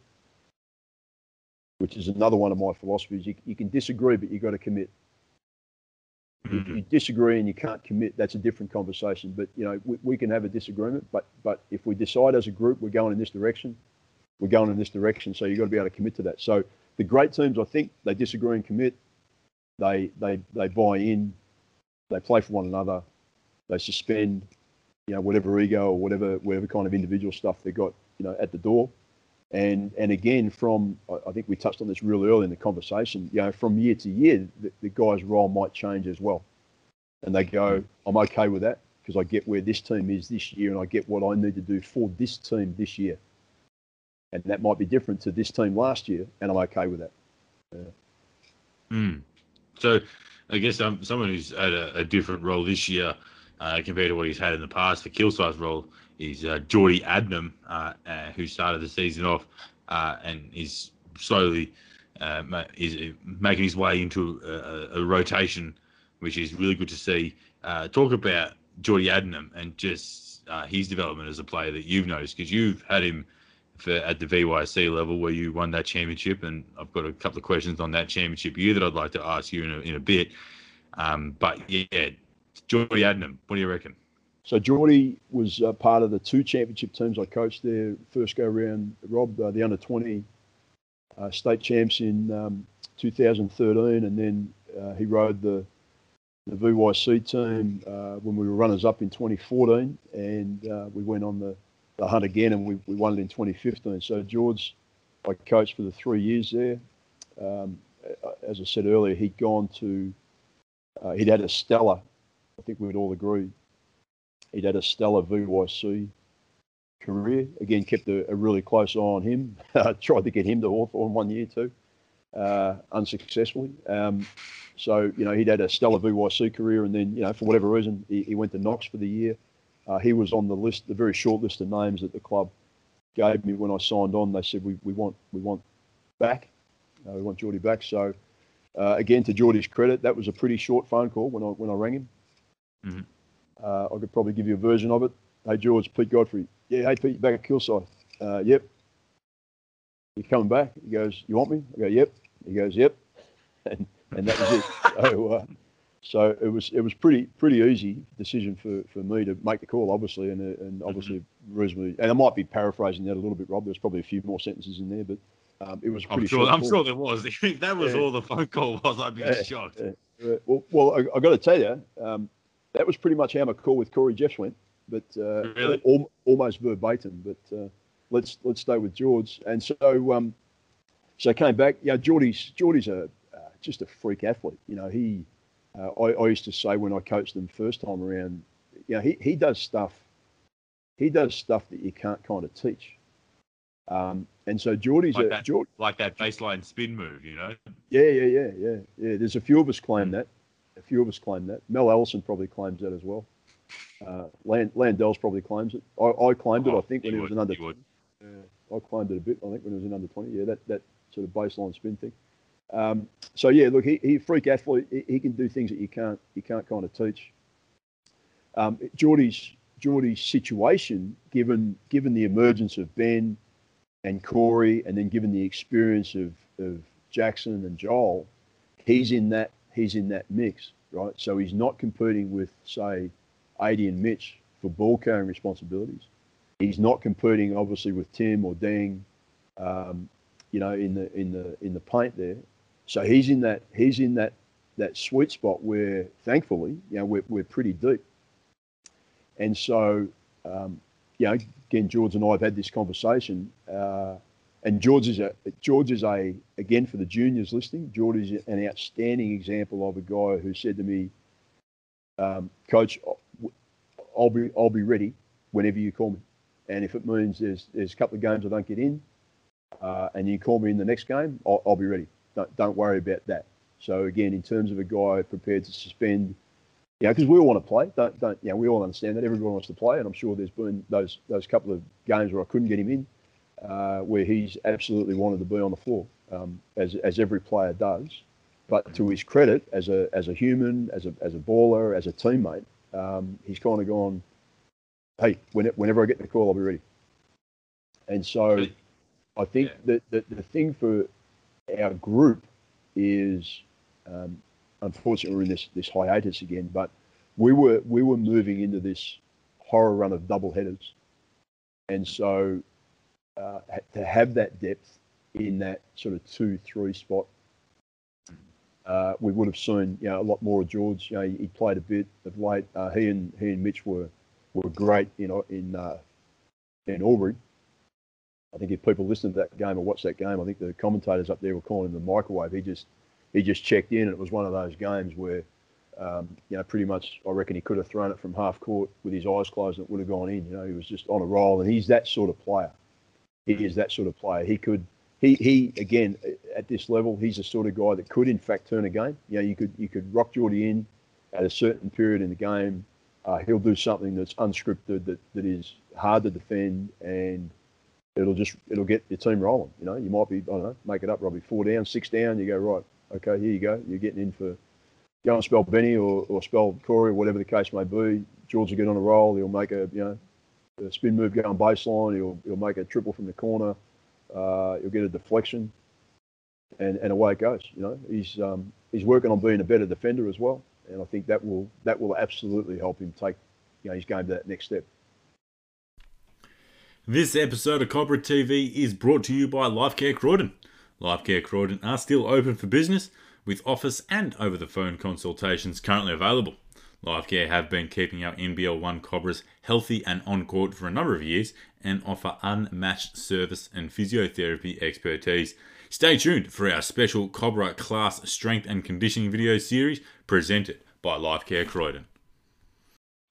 which is another one of my philosophies. You, you can disagree, but you've got to commit. If you disagree and you can't commit, that's a different conversation. But, you know, we, we can have a disagreement, but but if we decide as a group we're going in this direction, we're going in this direction, so you've got to be able to commit to that. So the great teams, I think, they disagree and commit. They, they, they buy in. They play for one another. They suspend, you know, whatever ego or whatever, whatever kind of individual stuff they got, you know, at the door. And and again, from, I think we touched on this really early in the conversation, you know, from year to year, the, the guy's role might change as well. and they go, I'm okay with that because I get where this team is this year and I get what I need to do for this team this year. And that might be different to this team last year, and I'm okay with that. Yeah. Mm. So I guess um, someone who's had a, a different role this year uh, compared to what he's had in the past, the Kilsyth's role is uh, Geordie Adnam, uh, uh, who started the season off uh, and is slowly uh, ma- is making his way into a, a rotation, which is really good to see. Uh, talk about Geordie Adnam and just uh, his development as a player that you've noticed, because you've had him for, at the V Y C level where you won that championship, and I've got a couple of questions on that championship year that I'd like to ask you in a, in a bit. Um, but yeah, Geordie Adnam, what do you reckon? So Geordie was uh, part of the two championship teams I coached there first go round, Rob, uh, the under twenty uh, state champs in um, two thousand thirteen, and then uh, he rode the the V Y C team uh, when we were runners-up in twenty fourteen, and uh, we went on the the hunt again, and we, we won it in twenty fifteen. So George, I coached for the three years there. Um, as I said earlier, he'd gone to, uh, he'd had a stellar, I think we would all agree, he'd had a stellar V Y C career. Again, kept a, a really close eye on him. Tried to get him to Hawthorn one year too, uh, unsuccessfully. Um, so, you know, he'd had a stellar V Y C career, and then, you know, for whatever reason, he, he went to Knox for the year. Uh, he was on the list, the very short list of names that the club gave me when I signed on. They said, we, we want we want back. Uh, we want Geordie back. So, uh, again, to Geordie's credit, that was a pretty short phone call when I when I rang him. Mm-hmm. Uh, I could probably give you a version of it. Hey, George, Pete Godfrey. Yeah, hey, Pete, back at Kilsyth. Uh, yep. You're coming back? He goes, you want me? I go, yep. He goes, yep. And and that was it. So, uh, So it was it was pretty pretty easy decision for, for me to make the call, obviously, and and obviously mm-hmm. reasonably. And I might be paraphrasing that a little bit, Rob. There's probably a few more sentences in there, but um, it was pretty. I'm sure. I'm sure there was. If that was yeah. all the phone call was, I'd be yeah. shocked. Yeah. Yeah. Well, well, I, I got to tell you, um, that was pretty much how my call with Corey Jeffs went, but uh, really? al- almost verbatim. But uh, let's let's stay with George. And so um, so I came back. Yeah, Geordie's Geordie's a uh, just a freak athlete. You know, he. Uh, I, I used to say when I coached them first time around, you know, he, he does stuff, he does stuff that you can't kind of teach. Um, and so Geordie's like a, that, Geordie, like that baseline spin move, you know? Yeah, yeah, yeah, yeah, yeah. There's a few of us claim mm. that. A few of us claim that. Mel Allison probably claims that as well. Uh, Land, Landell's probably claims it. I, I claimed oh, it, I think, when he was an under. Uh, I claimed it a bit, I think, when he was an under twenty. Yeah, that, that sort of baseline spin thing. Um, so yeah, look, he, he freak athlete. He, he can do things that you can't you can't kind of teach. Um, Geordie's Geordie's situation, given given the emergence of Ben and Corey, and then given the experience of, of Jackson and Joel, he's in that he's in that mix, right? So he's not competing with, say, Ady and Mitch for ball carrying responsibilities. He's not competing, obviously, with Tim or Dang, um, you know, in the in the in the paint there. So he's in that he's in that, that sweet spot where, thankfully, you know, we're we're pretty deep. And so, um, you know, again, George and I have had this conversation, uh, and George is a George is a again for the juniors listening, George is an outstanding example of a guy who said to me, um, Coach, I'll be I'll be ready whenever you call me, and if it means there's there's a couple of games I don't get in, uh, and you call me in the next game, I'll, I'll be ready. Don't, don't worry about that. So again, in terms of a guy prepared to suspend, yeah, you because know, we all want to play. Don't, don't, yeah, you know, we all understand that. Everyone wants to play, and I'm sure there's been those those couple of games where I couldn't get him in, uh, where he's absolutely wanted to be on the floor, um, as as every player does. But to his credit, as a as a human, as a as a baller, as a teammate, um, he's kind of gone, hey, whenever I get the call, I'll be ready. And so, I think yeah. that the, the thing for our group is, um, unfortunately, we're in this, this hiatus again, but we were we were moving into this horror run of double headers, and so uh, to have that depth in that sort of two three spot, uh, we would have seen, you know, a lot more of George. You know, he played a bit of late. Uh, he and he and Mitch were were great in in uh, in Albury. I think if people listened to that game or watched that game, I think the commentators up there were calling him the microwave. He just he just checked in, and it was one of those games where Um, you know, pretty much, I reckon he could have thrown it from half court with his eyes closed and it would have gone in. You know, he was just on a roll, and he's that sort of player. He is that sort of player. He could, he, he again, at this level, he's the sort of guy that could, in fact, turn a game. You know, you could, you could rock Geordie in at a certain period in the game. Uh, he'll do something that's unscripted, that, that is hard to defend, and it'll just, it'll get your team rolling. You know, you might be, I don't know, make it up, Robbie, four down, six down, you go, right, okay, here you go. You're getting in for, go and spell Benny or, or spell Corey or whatever the case may be. George will get on a roll. He'll make a, you know, a spin move going baseline. He'll, he'll make a triple from the corner. Uh, he'll get a deflection, and, and away it goes. You know, he's um, he's working on being a better defender as well, and I think that will that will absolutely help him take, you know, his game to that next step. This episode of Cobra T V is brought to you by Life Care Croydon. Life Care Croydon are still open for business, with office and over-the-phone consultations currently available. LifeCare have been keeping our N B L one Cobras healthy and on-court for a number of years, and offer unmatched service and physiotherapy expertise. Stay tuned for our special Cobra Class Strength and Conditioning video series presented by LifeCare Croydon.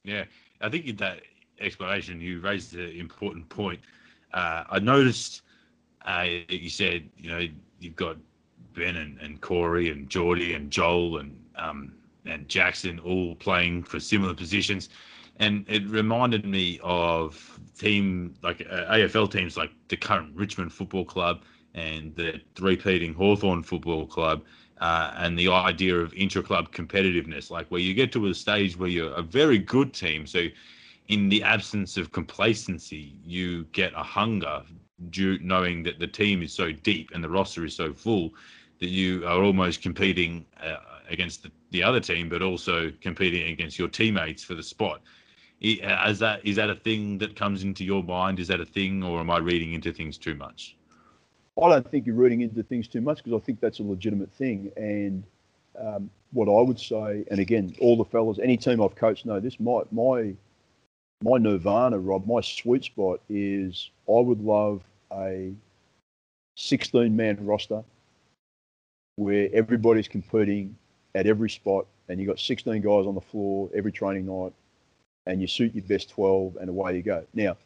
Yeah, I think in that explanation you raised an important point. Uh, I noticed uh, you said, you know, you've got Ben and, and Corey and Geordie and Joel and um, and Jackson all playing for similar positions, and it reminded me of team like uh, A F L teams like the current Richmond Football Club and the three-peating Hawthorn Football Club, uh, and the idea of intra-club competitiveness, like where you get to a stage where you're a very good team, so in the absence of complacency you get a hunger due knowing that the team is so deep and the roster is so full that you are almost competing uh, against the, the other team, but also competing against your teammates for the spot. Is that, is that a thing that comes into your mind? Is that a thing, or am I reading into things too much? I don't think you're reading into things too much, because I think that's a legitimate thing. And um, what I would say, and again, all the fellas, any team I've coached know this, my my my nirvana, Rob, my sweet spot is I would love a sixteen-man roster where everybody's competing at every spot, and you've got sixteen guys on the floor every training night, and you suit your best twelve, and away you go. Now,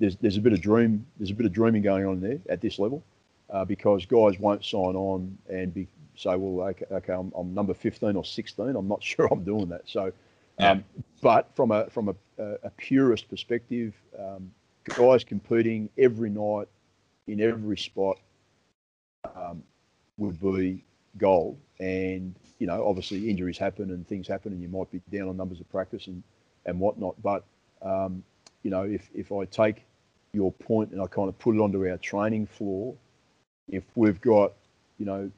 there's there's a bit of dream, there's a bit of dreaming going on there at this level, uh, because guys won't sign on and be say, well, okay, okay I'm, I'm number fifteen or sixteen. I'm not sure I'm doing that. So, um, yeah. but from a from a, a purist perspective, um, guys competing every night in every spot um, would be goal. And, you know, obviously injuries happen and things happen, and you might be down on numbers of practice and, and whatnot. But, um, you know, if, if I take your point and I kind of put it onto our training floor, if we've got, you know,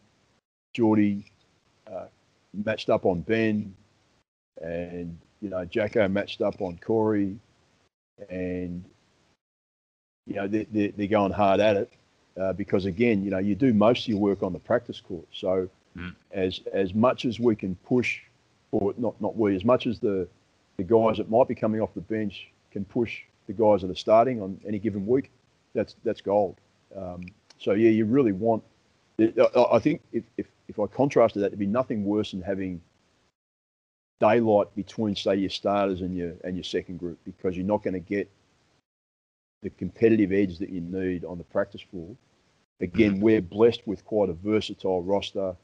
Geordie uh, matched up on Ben, and, you know, Jacko matched up on Corey, and, you know, they, they, they're going hard at it. Uh, because again, you know, you do most of your work on the practice court. So mm. as as much as we can push, or not not we, as much as the, the guys that might be coming off the bench can push the guys that are starting on any given week, that's that's gold. Um, so yeah, you really want, I think if, if, if I contrasted that, it'd be nothing worse than having daylight between, say, your starters and your and your second group, because you're not going to get the competitive edge that you need on the practice floor. Again, we're blessed with quite a versatile roster.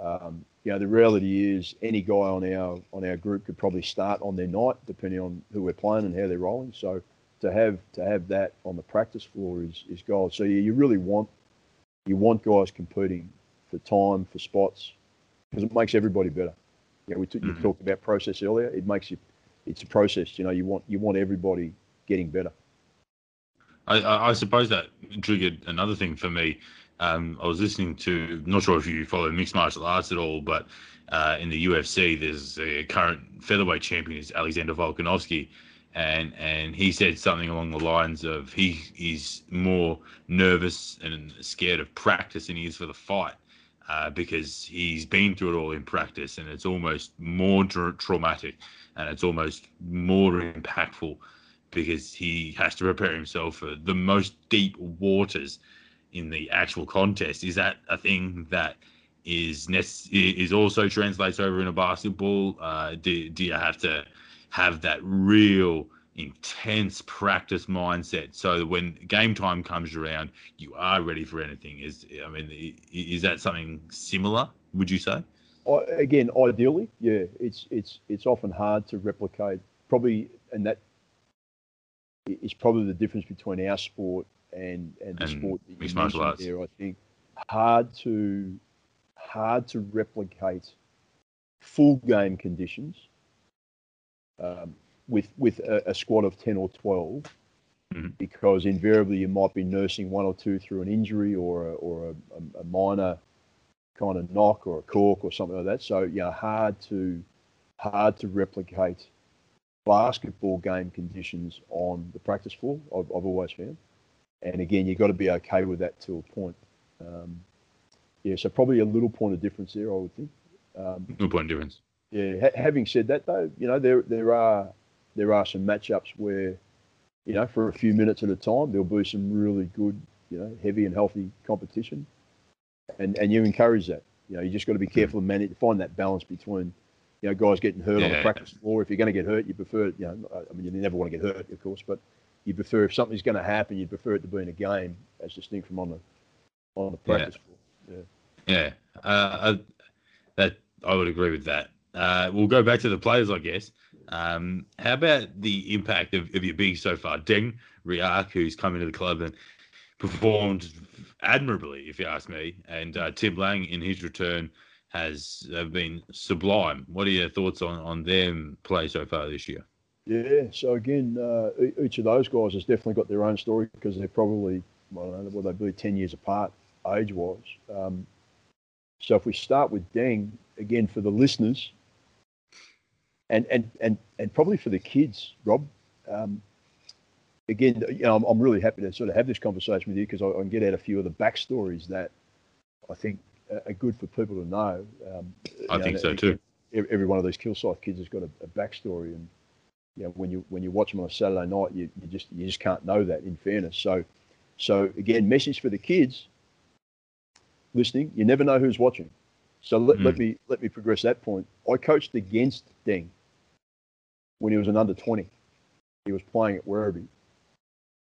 Um, you know, the reality is any guy on our on our group could probably start on their night, depending on who we're playing and how they're rolling. So to have to have that on the practice floor is is gold. So you, you really want you want guys competing for time, for spots, because it makes everybody better. Yeah, you know, we t- you talked about process earlier. It makes you, it's a process. You know, you want you want everybody getting better. I, I suppose that triggered another thing for me. Um, I was listening to, not sure if you follow mixed martial arts at all, but uh, in the U F C, there's a current featherweight champion is Alexander Volkanovski, and and he said something along the lines of he is more nervous and scared of practice than he is for the fight, uh, because he's been through it all in practice, and it's almost more tra- traumatic, and it's almost more impactful, because he has to prepare himself for the most deep waters in the actual contest. Is that a thing that is is also translates over into basketball? Uh, do, do you have to have that real intense practice mindset so that when game time comes around, you are ready for anything? Is I mean, is that something similar, would you say? I, again, ideally, yeah. It's it's it's often hard to replicate. Probably, and that is probably the difference between our sport and and the and sport that you mentioned there. I think hard to hard to replicate full game conditions um, with with a, a squad of ten or twelve, mm-hmm. because invariably you might be nursing one or two through an injury or a, or a, a minor kind of knock or a cork or something like that. So yeah, you know, hard to hard to replicate basketball game conditions on the practice floor. I've, I've always found, and again, you've got to be okay with that to a point. Um, yeah, so probably a little point of difference there, I would think. Um, little point of difference. Yeah. Ha- having said that, though, you know there there are there are some matchups where, you know, for a few minutes at a time, there'll be some really good, you know, heavy and healthy competition. And and you encourage that. You know, you just got to be careful and manage, find that balance between, you know, guys getting hurt yeah. on the practice floor. If you're going to get hurt, you prefer, you know, I mean, you never want to get hurt, of course, but you prefer, if something's going to happen, you prefer it to be in a game as distinct from on the on the practice yeah. floor. Yeah, yeah. Uh, I, that I would agree with that. Uh, we'll go back to the players, I guess. Um, how about the impact of, of your bigs so far? Deng Riak, who's come into the club and performed admirably, if you ask me, and uh, Tim Lang in his return has uh, been sublime. What are your thoughts on, on them play so far this year? Yeah, so again, uh, each of those guys has definitely got their own story because they're probably, I don't know, well, they'd be ten years apart age-wise. Um, so if we start with Deng, again, for the listeners and, and, and, and probably for the kids, Rob, um, again, you know, I'm, I'm really happy to sort of have this conversation with you because I, I can get out a few of the backstories that I think are good for people to know. Um, I think know, so too. Every one of these Kilsyth kids has got a, a backstory, and you know, when you when you watch them on a Saturday night, you, you just you just can't know that. In fairness, so so again, message for the kids listening: you never know who's watching. So let, mm. let me let me progress that point. I coached against Deng when he was an under twenty. He was playing at Werribee.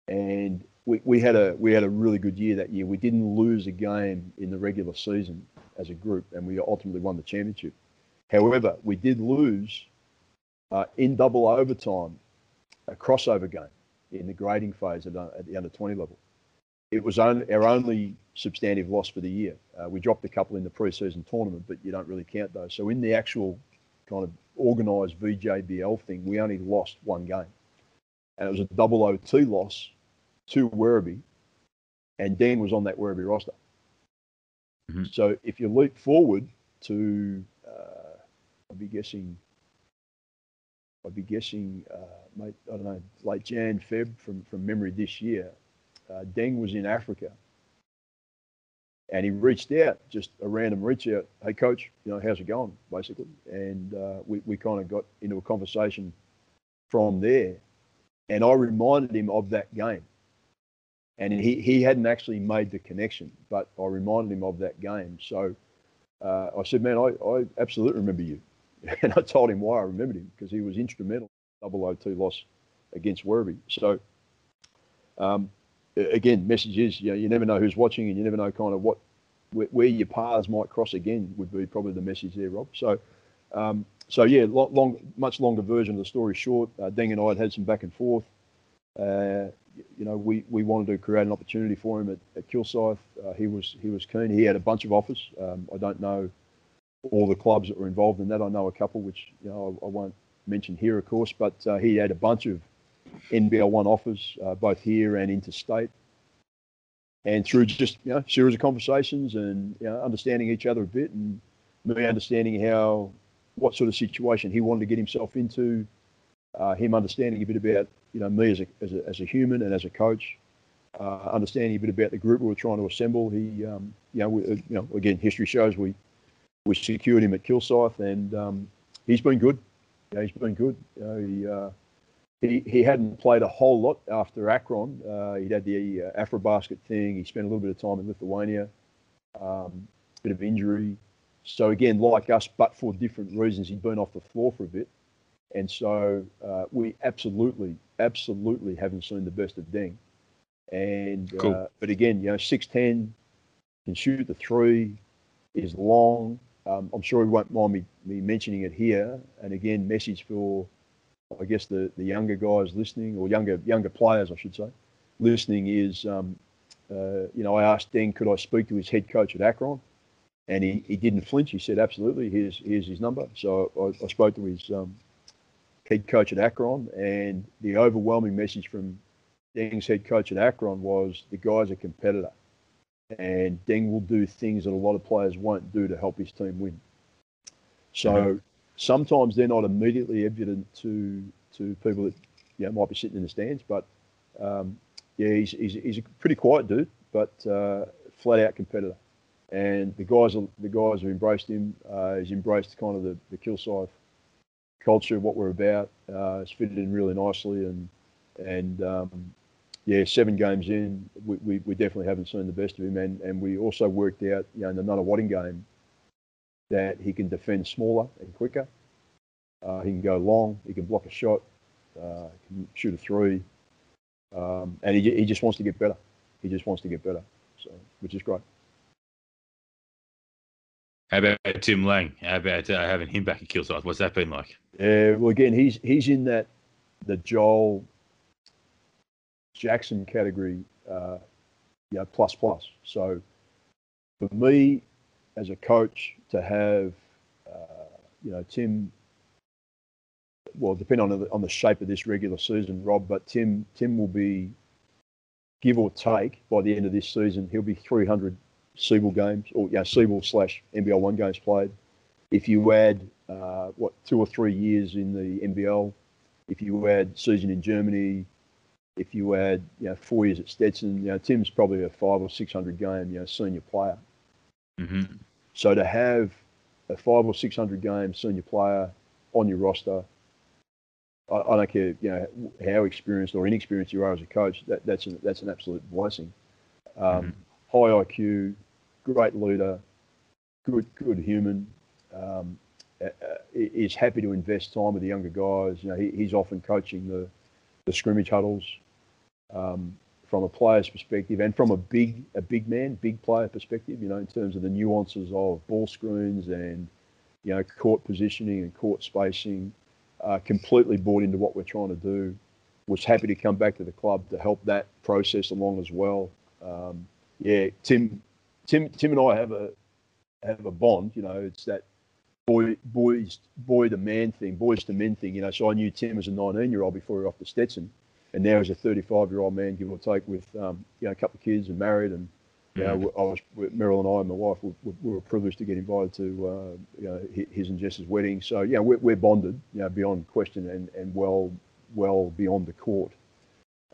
And we, we had a we had a really good year that year. We didn't lose a game in the regular season as a group, and we ultimately won the championship. However, we did lose uh, in double overtime a crossover game in the grading phase at, at the under twenty level. It was on, our only substantive loss for the year. Uh, we dropped a couple in the pre-season tournament, but you don't really count those. So in the actual kind of organised V J B L thing, we only lost one game. And it was a double O T loss to Werribee, and Dean was on that Werribee roster. Mm-hmm. So if you leap forward to, uh, I'd be guessing, I'd be guessing, uh, mate, I don't know, late Jan, Feb from, from memory this year, uh, Deng was in Africa, and he reached out, just a random reach out, hey coach, you know, how's it going, basically, and uh, we we kind of got into a conversation from there. And I reminded him of that game. And he, he hadn't actually made the connection, but I reminded him of that game. So uh, I said, man, I, I absolutely remember you. And I told him why I remembered him, because he was instrumental in the double O T loss against Werribee. So, um, again, message is, you know, you never know who's watching and you never know kind of what where, where your paths might cross again would be probably the message there, Rob. So. Um, So, yeah, long, much longer version of the story short. Uh, Deng and I had had some back and forth. Uh, you know, we, we wanted to create an opportunity for him at, at Kilsyth. Uh, he was he was keen. He had a bunch of offers. Um, I don't know all the clubs that were involved in that. I know a couple, which you know I, I won't mention here, of course, but uh, he had a bunch of N B L one offers, uh, both here and interstate. And through just, you know, series of conversations and, you know, understanding each other a bit and me understanding how... what sort of situation he wanted to get himself into, uh, him understanding a bit about, you know, me as a as a, as a human and as a coach, uh, understanding a bit about the group we were trying to assemble. He, um, you know, we, you know, again, history shows we we secured him at Kilsyth, and um, he's been good. Yeah, he's been good. You know, he, uh, he he hadn't played a whole lot after Akron. Uh, he'd had the uh, Afrobasket thing. He spent a little bit of time in Lithuania, um, bit of injury. So again, like us, but for different reasons, he'd been off the floor for a bit. And so uh, we absolutely, absolutely haven't seen the best of Deng. And cool. uh, but again, you know, six ten, can shoot the three, is long. Um, I'm sure he won't mind me, me mentioning it here. And again, message for, I guess, the, the younger guys listening, or younger younger players, I should say, listening is, um, uh, you know, I asked Deng, could I speak to his head coach at Akron? And he, he didn't flinch. He said, absolutely, here's, here's his number. So I, I spoke to his um, head coach at Akron, and the overwhelming message from Deng's head coach at Akron was, the guy's a competitor. And Deng will do things that a lot of players won't do to help his team win. So mm-hmm. sometimes they're not immediately evident to to people that you know, might be sitting in the stands. But um, yeah, he's, he's he's a pretty quiet dude, but uh, flat out competitor. And the guys are, the guys who embraced him, uh, he's embraced kind of the, the Kilsyth culture, what we're about. Uh, it's fitted in really nicely, and and. Um, Yeah, seven games in, we, we, we definitely haven't seen the best of him. And, and we also worked out, you know, in the Nunawading game, that he can defend smaller and quicker. Uh, he can go long. He can block a shot. Uh, can shoot a three. Um, and he he just wants to get better. He just wants to get better, so which is great. How about Tim Lang? How about uh, having him back at Kilsyth? What's that been like? Yeah, well, again, he's he's in that the Joel Jackson category, uh, you know, plus plus. So for me as a coach to have, uh, you know, Tim, well, depending on the, on the shape of this regular season, Rob, but Tim, Tim will be, give or take, by the end of this season, he'll be three hundred Seabull games, or, you know, Seabull slash N B L one games played. If you add, uh, what, two or three years in the N B L, if you add season in Germany, if you add, you know, four years at Stetson, you know, Tim's probably a five or six hundred game, you know, senior player. Mm-hmm. So to have a five or six hundred game senior player on your roster, I, I don't care, you know, how experienced or inexperienced you are as a coach. That that's an, that's an absolute blessing. Um, mm-hmm. High I Q, great leader, good good human. Um, uh, is happy to invest time with the younger guys. You know, he, he's often coaching the the scrimmage huddles. Um, from a player's perspective, and from a big, a big man, big player perspective, you know, in terms of the nuances of ball screens and, you know, court positioning and court spacing, uh, completely bought into what we're trying to do. Was happy to come back to the club to help that process along as well. Um, yeah, Tim, Tim, Tim, and I have a have a bond. You know, it's that boy, boys, boy to man thing, boys to men thing. You know, so I knew Tim as a nineteen-year-old before he was off to Stetson. And now, as a thirty-five-year-old man, give or take, with um, you know, a couple of kids and married, and you know, mm-hmm. I was Meryl and I and my wife we, we were privileged to get invited to uh, you know, his and Jess's wedding. So yeah, we're, we're bonded, you know, beyond question, and, and well well beyond the court.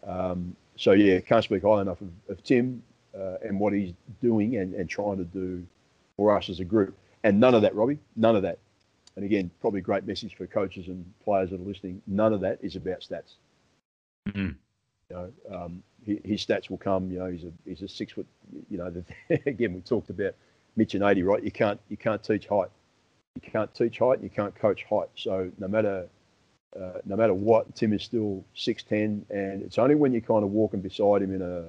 Um, so yeah, can't speak high enough of, of Tim uh, and what he's doing and, and trying to do for us as a group. And none of that, Robbie, none of that. And again, probably a great message for coaches and players that are listening. None of that is about stats. Mm-hmm. You know, um, his, his stats will come. You know, he's a he's a six foot. You know, the, again, we talked about Mitch and Ady, right? You can't you can't teach height. You can't teach height. You can't coach height. So no matter uh, no matter what, Tim is still six ten, and it's only when you're kind of walking beside him in a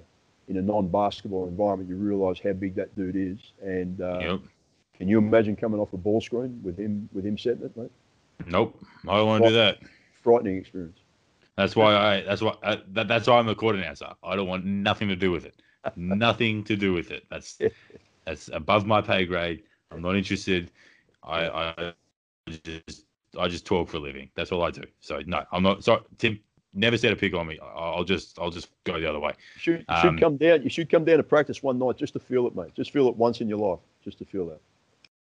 in a non-basketball environment you realise how big that dude is. And uh, yep. Can you imagine coming off a ball screen with him with him setting it, mate? Nope, I don't want to do that. Frightening experience. That's why I. That's why. I, that, that's why I'm a court announcer. I don't want nothing to do with it. Nothing to do with it. That's that's above my pay grade. I'm not interested. I, I just I just talk for a living. That's all I do. So no, I'm not. Sorry, Tim. Never set a pick on me. I'll just I'll just go the other way. You should, you should um, come down. You should come down to practice one night just to feel it, mate. Just feel it once in your life. Just to feel that.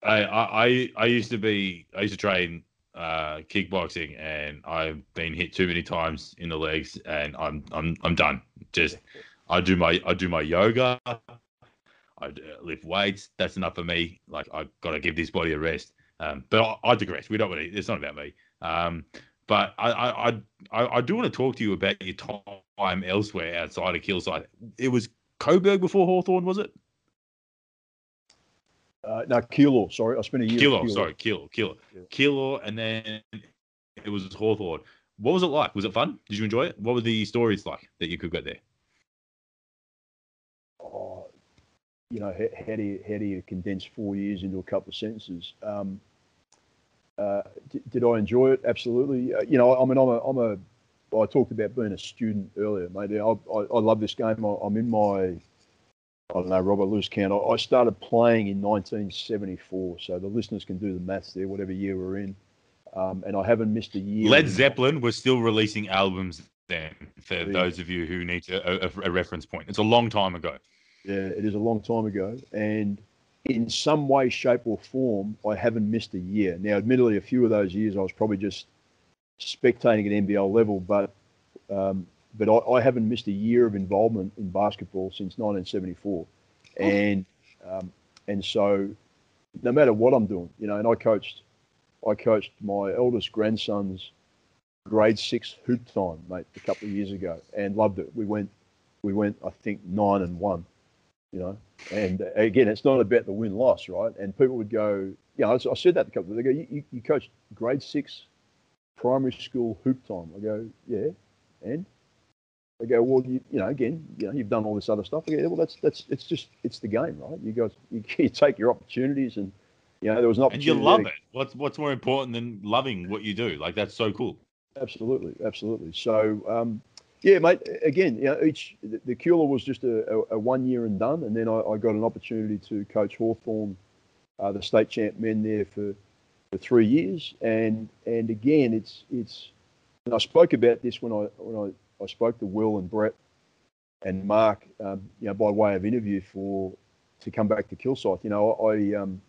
I I I used to be. I used to train uh kickboxing, and I've been hit too many times in the legs, and I'm I'm I'm done. Just I do my I do my yoga, I lift weights. That's enough for me. Like, I've got to give this body a rest. Um, but I, I digress. We don't want to. It's not about me. Um, but I I, I I do want to talk to you about your time elsewhere outside of Kilsyth. It was Coburg before Hawthorn, was it? Uh, no, Keilor, sorry. I spent a year Keilor, sorry, Keilor, Keilor. Yeah. Keilor, and then it was Hawthorn. What was it like? Was it fun? Did you enjoy it? What were the stories like that you could get there? Oh, you know, how, how, do you, how do you condense four years into a couple of sentences? Um, uh, d- did I enjoy it? Absolutely. Uh, you know, I mean, I'm a, I'm a I talked about being a student earlier, mate. I, I, I love this game. I, I'm in my, I don't know, Rob, I lose count. I, I started playing in nineteen seventy-four, so the listeners can do the maths there, whatever year we're in. Um, and I haven't missed a year. Led Zeppelin was still releasing albums then, for yeah. those of you who need a, a, a reference point. It's a long time ago. Yeah, it is a long time ago. And in some way, shape or form, I haven't missed a year. Now, admittedly, a few of those years I was probably just spectating at N B L level, but um, but I, I haven't missed a year of involvement in basketball since nineteen seventy-four. Oh. And um, and so no matter what I'm doing, you know, and I coached I coached my eldest grandson's grade six hoop time, mate, a couple of years ago, and loved it. We went, we went, I think nine and one, you know. And again, it's not about the win loss, right? And people would go, you know, I said that a couple of days ago. You, you coached grade six primary school hoop time. I go, yeah, and I go, well, you, you know, again, you know, you've done all this other stuff. I go, yeah, well, that's that's it's just it's the game, right? You guys, you, you take your opportunities and. Yeah, you know, there was an opportunity. And you love it. What's what's more important than loving what you do? Like, that's so cool. Absolutely, absolutely. So, um, yeah, mate. Again, you know, each the, the Keilor was just a, a, a one year and done, and then I, I got an opportunity to coach Hawthorn, uh, the state champ men there for, for three years, and and again, it's it's. And I spoke about this when I when I, I spoke to Will and Brett, and Mark, um, you know, by way of interview for to come back to Kilsyth. You know, I. I um,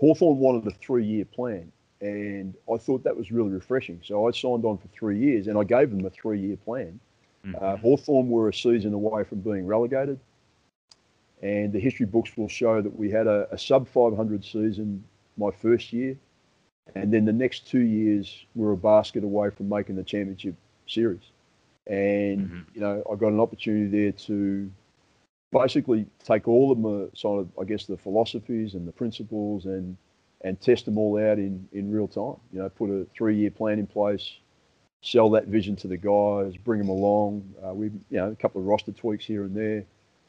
Hawthorn wanted a three-year plan, and I thought that was really refreshing. So I signed on for three years, and I gave them a three-year plan. Mm-hmm. Uh, Hawthorn were a season away from being relegated, and the history books will show that we had a, a sub five hundred season my first year, and then the next two years were a basket away from making the championship series. And, mm-hmm. you know, I got an opportunity there to basically take all of my sort of, I guess, the philosophies and the principles and and test them all out in, in real time. You know, put a three-year plan in place, sell that vision to the guys, bring them along. Uh, we, you know, a couple of roster tweaks here and there, a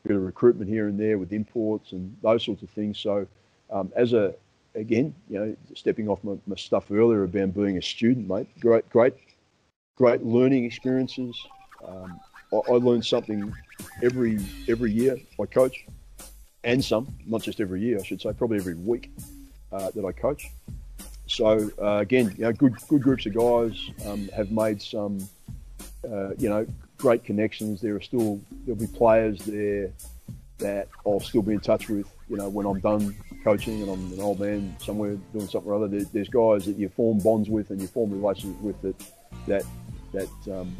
bit of recruitment here and there with imports and those sorts of things. So um, as a, again, you know, stepping off my, my stuff earlier about being a student, mate, great, great, great learning experiences. Um, I learned something every every year I coach, and some, not just every year, I should say, probably every week uh, that I coach. So uh, again, you know, good good groups of guys um, have made some, uh, you know, great connections. There are still there'll be players there that I'll still be in touch with. You know, when I'm done coaching and I'm an old man somewhere doing something or other, there, there's guys that you form bonds with and you form relationships with that that that um,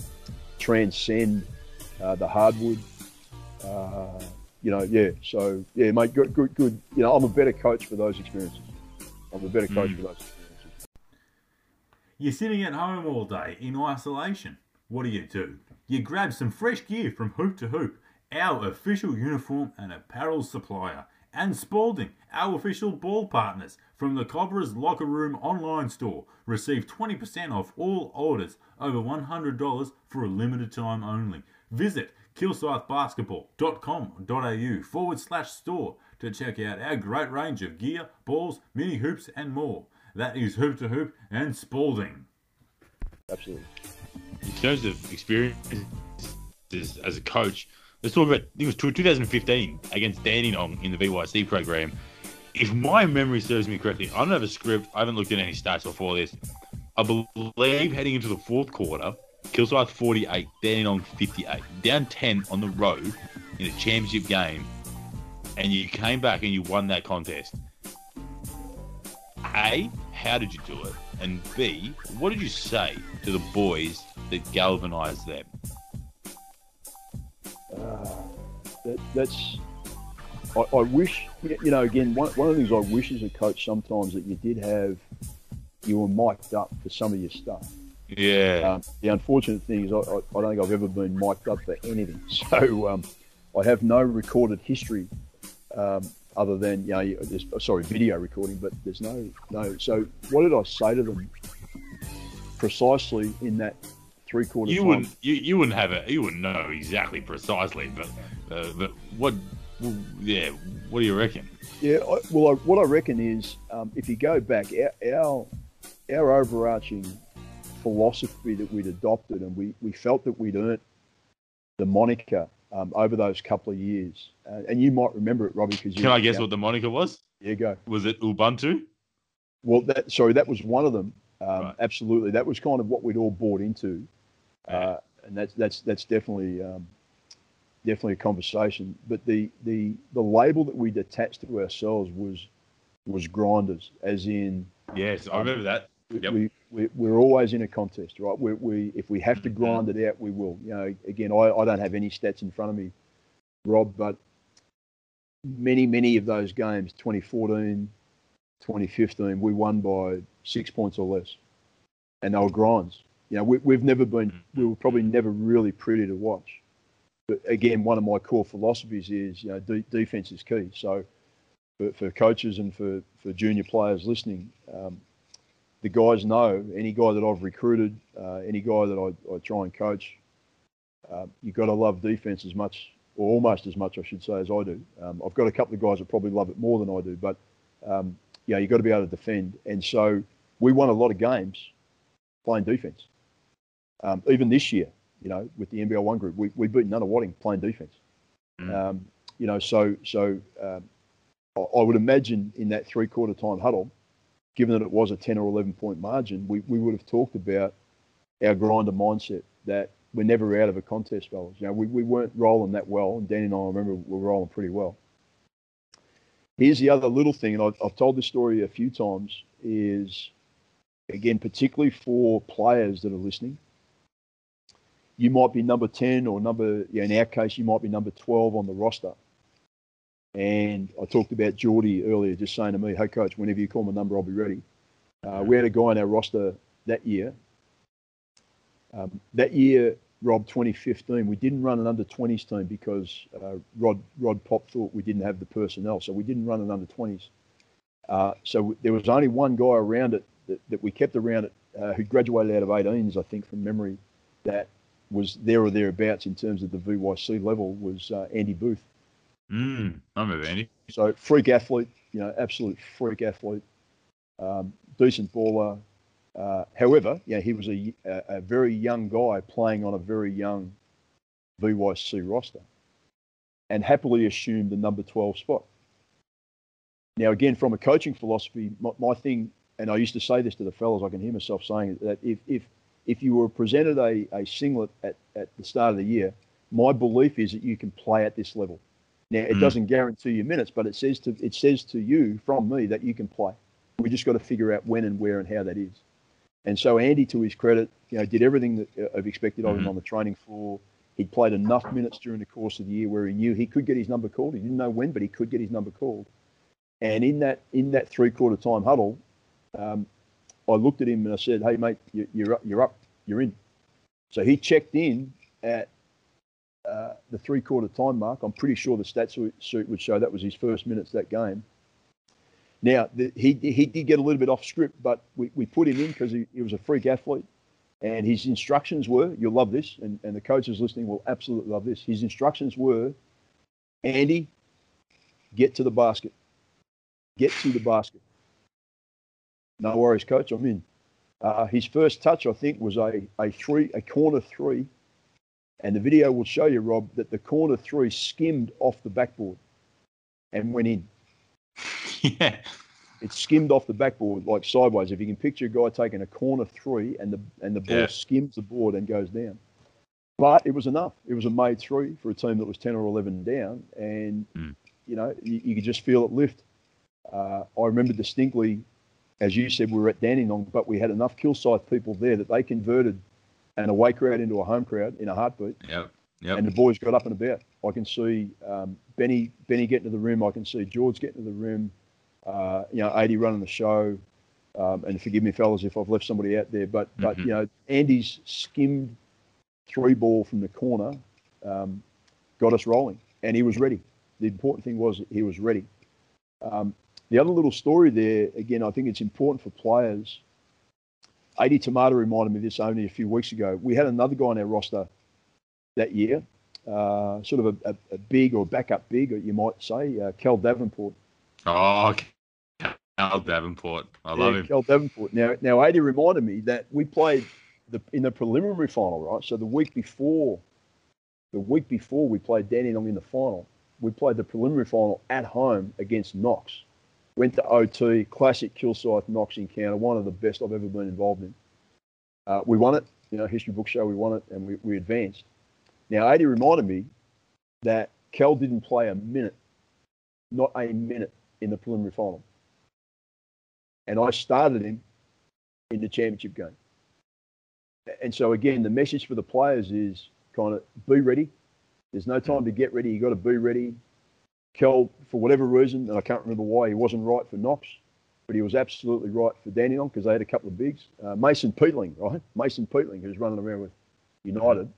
transcend. Uh, the hardwood, uh, you know, yeah. So, yeah, mate, good, good, good. You know, I'm a better coach for those experiences. I'm a better coach mm. for those experiences. You're sitting at home all day in isolation. What do you do? You grab some fresh gear from Hoop to Hoop, our official uniform and apparel supplier, and Spalding, our official ball partners, from the Cobra's Locker Room online store. Receive twenty percent off all orders over one hundred dollars for a limited time only. Visit kilsythbasketball.com.au forward slash store to check out our great range of gear, balls, mini hoops and more. That is Hoop to Hoop and Spalding. Absolutely. In terms of experiences as a coach, let's talk about, it was two thousand fifteen against Dandenong in the V Y C program. If my memory serves me correctly, I don't have a script, I haven't looked at any stats before this. I believe heading into the fourth quarter, Kilsyth forty-eight, Dandenong fifty-eight, down ten on the road in a championship game, and you came back and you won that contest. A, how did you do it? And B, what did you say to the boys that galvanised them? Uh, that, that's, I, I wish, you know, again, one, one of the things I wish as a coach sometimes that you did have, you were mic'd up for some of your stuff. Yeah. Um, the unfortunate thing is I, I, I don't think I've ever been mic'd up for anything. So um, I have no recorded history um, other than, you know, there's, sorry, video recording, but there's no, no. So what did I say to them precisely in that three quarter you time? Wouldn't, you, you wouldn't have it, you wouldn't know exactly precisely, but, uh, but what, yeah, what do you reckon? Yeah, I, well, I, what I reckon is um, if you go back, our, our, our overarching philosophy that we'd adopted, and we, we felt that we'd earned the moniker Um, over those couple of years. Uh, and you might remember it, Robbie. Because Can I guess out. what the moniker was? Yeah, go. Was it Ubuntu? Well, that, sorry, that was one of them. Um, right. Absolutely. That was kind of what we'd all bought into. Uh, yeah. And that's that's that's definitely um, definitely a conversation. But the, the the label that we detached to ourselves was was grinders, as in... Yes, I remember that. Yep. We, we, we're always in a contest, right? We, we, if we have to grind it out, we will. You know, again, I, I don't have any stats in front of me, Rob, but many, many of those games, twenty fourteen, twenty fifteen, we won by six points or less. And they were grinds. You know, we, we've never been, we were probably never really pretty to watch. But again, one of my core philosophies is, you know, de- defense is key. So for, for coaches and for, for junior players listening, um, the guys know, any guy that I've recruited, uh, any guy that I, I try and coach, uh, you've got to love defense as much, or almost as much, I should say, as I do. Um, I've got a couple of guys that probably love it more than I do, but um, yeah, you've got to be able to defend. And so we won a lot of games playing defense. Um, even this year, you know, with the N B L one group, we, we beat Nunawading playing defense. Um, you know, so, so um, I, I would imagine in that three-quarter time huddle, given that it was a ten or eleven point margin, we, we would have talked about our grinder mindset that we're never out of a contest, fellas. You know, we, we weren't rolling that well, and Danny and I, I remember, we were rolling pretty well. Here's the other little thing, and I've, I've told this story a few times, is, again, particularly for players that are listening, you might be number ten or number, yeah, in our case, you might be number twelve on the roster. And I talked about Geordie earlier, just saying to me, hey, coach, whenever you call my number, I'll be ready. Uh, we had a guy on our roster that year. Um, that year, Rob, twenty fifteen, we didn't run an under twenties team because uh, Rod Rod Pop thought we didn't have the personnel, so we didn't run an under twenties. Uh, so there was only one guy around it that, that we kept around it uh, who graduated out of eighteens, I think, from memory, that was there or thereabouts in terms of the V Y C level was uh, Andy Booth. Mm, I remember Andy. So freak athlete, you know, absolute freak athlete, um, decent baller. Uh, however, yeah, he was a, a very young guy playing on a very young V Y C roster, and happily assumed the number twelve spot. Now, again, from a coaching philosophy, my, my thing, and I used to say this to the fellas, I can hear myself saying it, that if if if you were presented a, a singlet at, at the start of the year, my belief is that you can play at this level. Now, it doesn't guarantee you minutes, but it says to it says to you from me that you can play. We just got to figure out when and where and how that is. And so Andy, to his credit, you know, did everything that I've expected of him on the training floor. He played enough minutes during the course of the year where he knew he could get his number called. He didn't know when, but he could get his number called. And in that in that three quarter time huddle, um, I looked at him and I said, "Hey, mate, you, you're up, you're up, you're in." So he checked in at Uh, the three-quarter time mark. I'm pretty sure the stat sheet would show that was his first minutes that game. Now, the, he he did get a little bit off script, but we, we put him in because he, he was a freak athlete, and his instructions were, you'll love this, and, and the coaches listening will absolutely love this. His instructions were, Andy, get to the basket. Get to the basket. No worries, coach, I'm in. Uh, his first touch, I think, was a, a three, a corner three. And the video will show you, Rob, that the corner three skimmed off the backboard and went in. Yeah. It skimmed off the backboard like sideways. If you can picture a guy taking a corner three and the and the ball yeah. skims the board and goes down. But it was enough. It was a made three for a team that was ten or eleven down. And, mm. you know, you, you could just feel it lift. Uh, I remember distinctly, as you said, we were at Dandenong, but we had enough Kilsyth people there that they converted an away crowd into a home crowd in a heartbeat. Yep, yep. And the boys got up and about. I can see um, Benny Benny getting to the rim. I can see George getting to the rim. Uh, you know, Ady running the show. Um, and forgive me, fellas, if I've left somebody out there. But, mm-hmm. but you know, Andy's skimmed three ball from the corner um, got us rolling. And he was ready. The important thing was he was ready. Um, the other little story there, again, I think it's important for players. Ady Tomada reminded me of this only a few weeks ago. We had another guy on our roster that year, uh, sort of a, a, a big or backup big, you might say, uh, Kel Davenport. Oh, Kel Davenport. I love yeah, him. Kel Davenport. Now, now Ady reminded me that we played the, in the preliminary final, right? So the week before, the week before we played Dandenong in the final, we played the preliminary final at home against Knox. Went to O T, classic Kilsyth Knox encounter, one of the best I've ever been involved in. Uh, we won it, you know, history book show, we won it, and we, we advanced. Now, Ady reminded me that Kel didn't play a minute, not a minute, in the preliminary final. And I started him in the championship game. And so, again, the message for the players is kind of be ready. There's no time to get ready. You've got to be ready. Kel, for whatever reason, and I can't remember why, he wasn't right for Knox, but he was absolutely right for Dandenong because they had a couple of bigs. Uh, Mason Peatling, right? Mason Peatling, who's running around with United.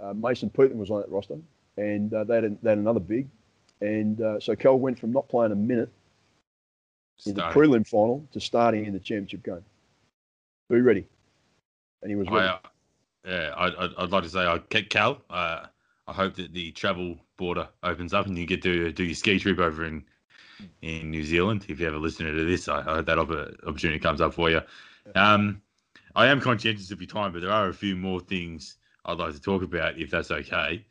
Uh, Mason Peatling was on that roster, and uh, they, had a, they had another big. And uh, so Kel went from not playing a minute in starting. the prelim final to starting in the championship game. Be ready. And he was ready. I, uh, yeah, I, I'd like to say, I kicked Kel. Uh, I hope that the travel border opens up and you get to do your ski trip over in in New Zealand. If you ever listen to this, I hope that opportunity comes up for you. Um, I am conscientious of your time, but there are a few more things I'd like to talk about, if that's okay.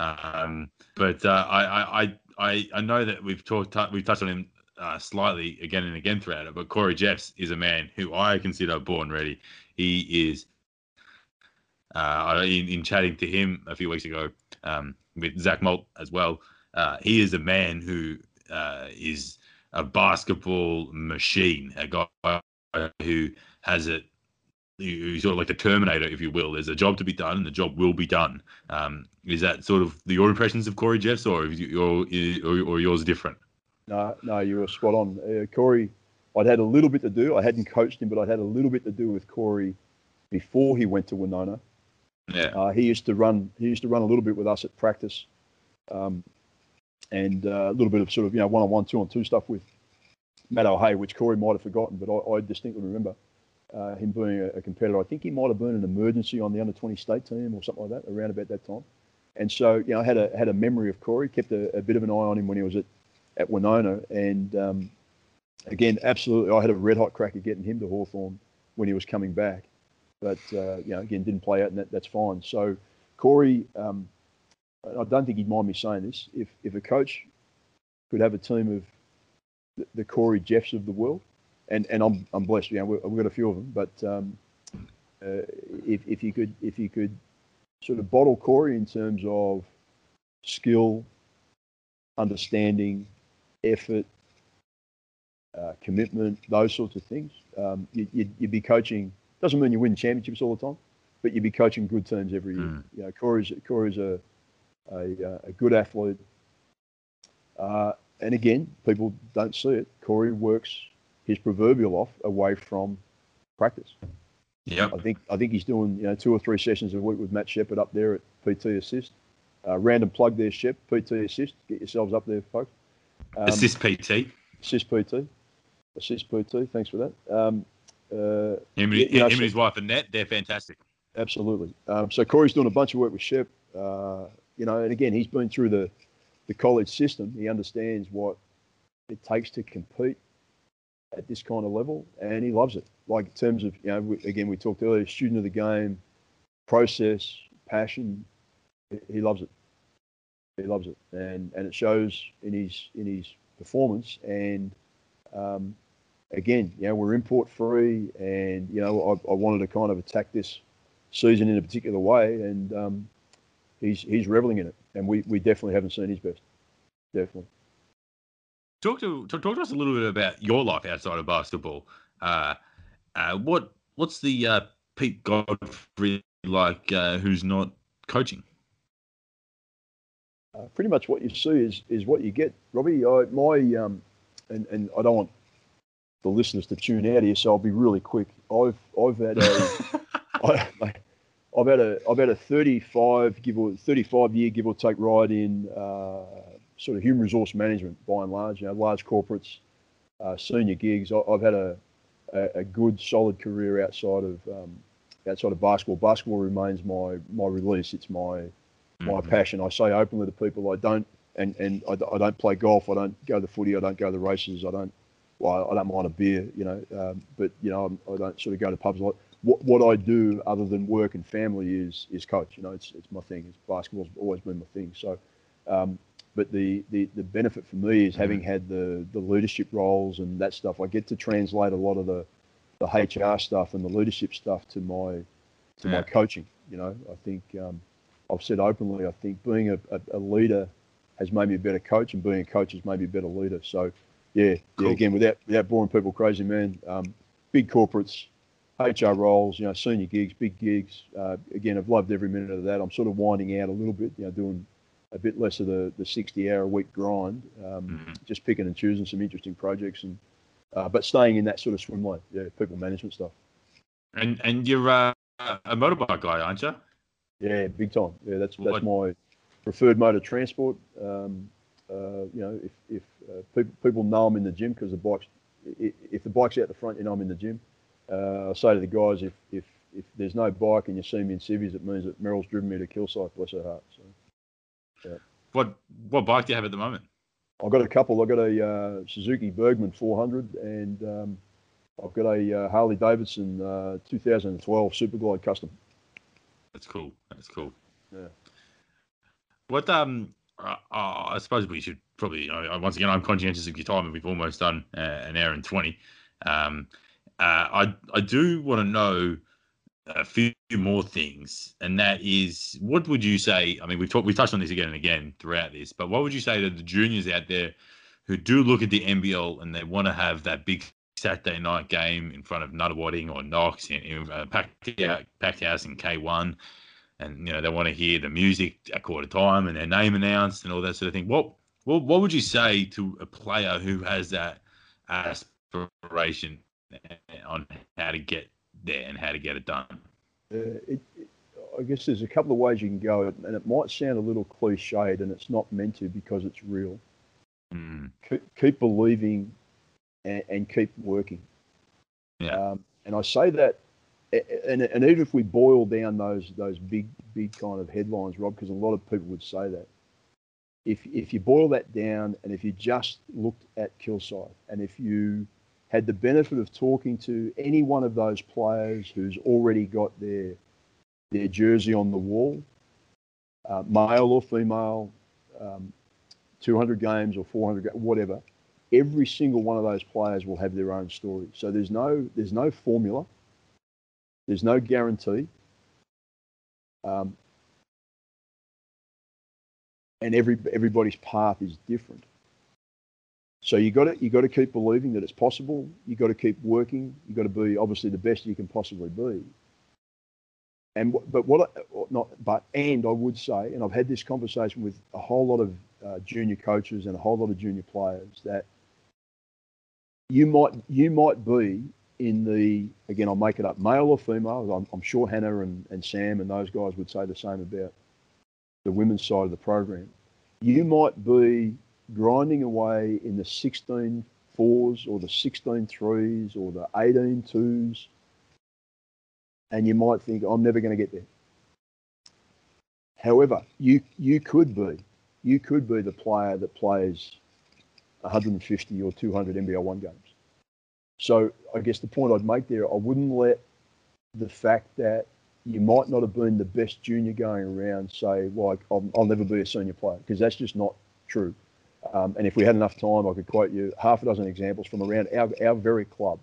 Um, but uh, I, I I I know that we've talked we've touched on him uh, slightly again and again throughout it. But Corey Jeffs is a man who I consider born ready. He is. Uh, in, in chatting to him a few weeks ago um, with Zach Malt as well, uh, he is a man who uh, is a basketball machine, a guy who has it, who's sort of like the Terminator, if you will. There's a job to be done, and the job will be done. Um, is that sort of your impressions of Corey Jeffs, or your or, or yours different? No, no, you were spot on, uh, Corey. I'd had a little bit to do. I hadn't coached him, but I'd had a little bit to do with Corey before he went to Winona. Yeah. Uh, he used to run. He used to run a little bit with us at practice, um, and uh, a little bit of sort of you know one-on-one, two-on-two stuff with Matt O'Hay, which Corey might have forgotten, but I, I distinctly remember uh, him being a, a competitor. I think he might have been an emergency on the under twenty state team or something like that around about that time. And so you know, I had a had a memory of Corey. Kept a, a bit of an eye on him when he was at at Winona, and um, again, absolutely, I had a red-hot crack at getting him to Hawthorn when he was coming back. But, uh, you know, again, didn't play out, and that, that's fine. So, Corey, um, I don't think he'd mind me saying this. If if a coach could have a team of the, the Corey Jeffs of the world, and, and I'm I'm blessed, you know, we've got a few of them. But um, uh, if if you could if you could sort of bottle Corey in terms of skill, understanding, effort, uh, commitment, those sorts of things, um, you, you'd, you'd be coaching. Doesn't mean you win championships all the time, but you'd be coaching good teams every year. Mm. You know, Corey's, Corey's a, a, a good athlete. Uh, and again, people don't see it. Corey works his proverbial off away from practice. Yeah, I think I think he's doing you know two or three sessions a week with Matt Shepherd up there at P T Assist. Uh, random plug there, Shep. P T Assist. Get yourselves up there, folks. Um, assist P T. Assist P T. Assist P T. Thanks for that. Um, Uh, him, you know, him and his wife Annette, they're fantastic. Absolutely. Um, so Corey's doing a bunch of work with Shep. Uh, you know, and again, he's been through the, the college system. He understands what it takes to compete at this kind of level, and he loves it. Like in terms of, you know, we, again, we talked earlier, student of the game, process, passion. He loves it. He loves it, and and it shows in his in his performance and. Um, Again, you know, we're import-free, and, you know, I, I wanted to kind of attack this season in a particular way, and um, he's he's reveling in it, and we, we definitely haven't seen his best. Definitely. Talk to talk, talk to us a little bit about your life outside of basketball. Uh, uh, what What's the uh, Pete Godfrey like uh, who's not coaching? Uh, pretty much what you see is is what you get, Robbie. I, my um, and, and I don't want the listeners to tune out here, so I'll be really quick. I've I've had a I, I've had a I've had a thirty-five give or thirty-five year give or take ride in uh, sort of human resource management by and large, you know, large corporates, uh, senior gigs. I, I've had a, a, a good, solid career outside of um, outside of basketball. Basketball remains my my release. It's my my mm-hmm. passion. I say openly to people, I don't, and, and I, I don't play golf. I don't go to the footy. I don't go to the races. I don't, well, I don't mind a beer, you know, um, but, you know, I'm, I don't sort of go to pubs a lot. What, what I do other than work and family is is coach. You know, it's it's my thing. It's, basketball's always been my thing. So, um, but the, the, the benefit for me is having had the, the leadership roles and that stuff. I get to translate a lot of the, the H R stuff and the leadership stuff to my to yeah. my coaching. You know, I think um, I've said openly, I think being a, a, a leader has made me a better coach, and being a coach has made me a better leader. So, yeah, cool. yeah again, without without boring people crazy, man, um, big corporates, H R roles, you know, senior gigs, big gigs. Uh, again, I've loved every minute of that. I'm sort of winding out a little bit, you know, doing a bit less of the the sixty-hour-a-week grind, um, mm-hmm. just picking and choosing some interesting projects, and uh, but staying in that sort of swim lane, yeah, people management stuff. And and you're uh, a motorbike guy, aren't you? Yeah, big time. Yeah, that's that's what? my preferred mode of transport. Um, uh, you know, if if uh, people people know I'm in the gym because the bike's if the bike's out the front, you know I'm in the gym. Uh, I say to the guys, if, if if there's no bike and you see me in civvies, it means that Meryl's driven me to Kilsyth, bless her heart. So, yeah. What what bike do you have at the moment? I've got a couple. I've got a uh, Suzuki Bergman four hundred, and um, I've got a uh, Harley Davidson uh, two thousand twelve Superglide Custom. That's cool. That's cool. Yeah. What um, uh, uh, I suppose we should probably. Uh, once again, I'm conscientious of your time, and we've almost done uh, an hour and twenty. Um. Uh, I I do want to know a few more things, and that is, what would you say? I mean, we've talked, we've touched on this again and again throughout this, but what would you say to the juniors out there who do look at the N B L and they want to have that big Saturday night game in front of Nunawading or Knox, in, in uh, packed, packed house in K one, and you know they want to hear the music at quarter time and their name announced and all that sort of thing? What what what would you say to a player who has that aspiration on how to get there and how to get it done? Uh, it, it, I guess there's a couple of ways you can go, and it might sound a little cliched, and it's not meant to because it's real. Mm. Keep, keep believing and, and keep working. Yeah. Um, and I say that, and, and even if we boil down those those big big kind of headlines, Rob, because a lot of people would say that. If if you boil that down, and if you just looked at Kilsyth, and if you had the benefit of talking to any one of those players who's already got their their jersey on the wall, uh, male or female, um, two hundred games or four hundred, whatever, every single one of those players will have their own story. So there's no there's no formula, there's no guarantee, um, and every everybody's path is different. So you got to you got to keep believing that it's possible. You got to keep working. You got to be obviously the best you can possibly be. And but what I, not but and I would say, and I've had this conversation with a whole lot of uh, junior coaches and a whole lot of junior players, that you might you might be in the, again, I'll make it up, male or female. I'm, I'm sure Hannah and, and Sam and those guys would say the same about the women's side of the program. You might be grinding away in the sixteen fours or the sixteen threes or the eighteen twos, and you might think, I'm never going to get there. However, you you could be you could be the player that plays one hundred fifty or two hundred N B L one games. So I guess the point I'd make there, I wouldn't let the fact that you might not have been the best junior going around say, well, I'll, I'll never be a senior player, because that's just not true. Um, and if we had enough time, I could quote you half a dozen examples from around our, our very club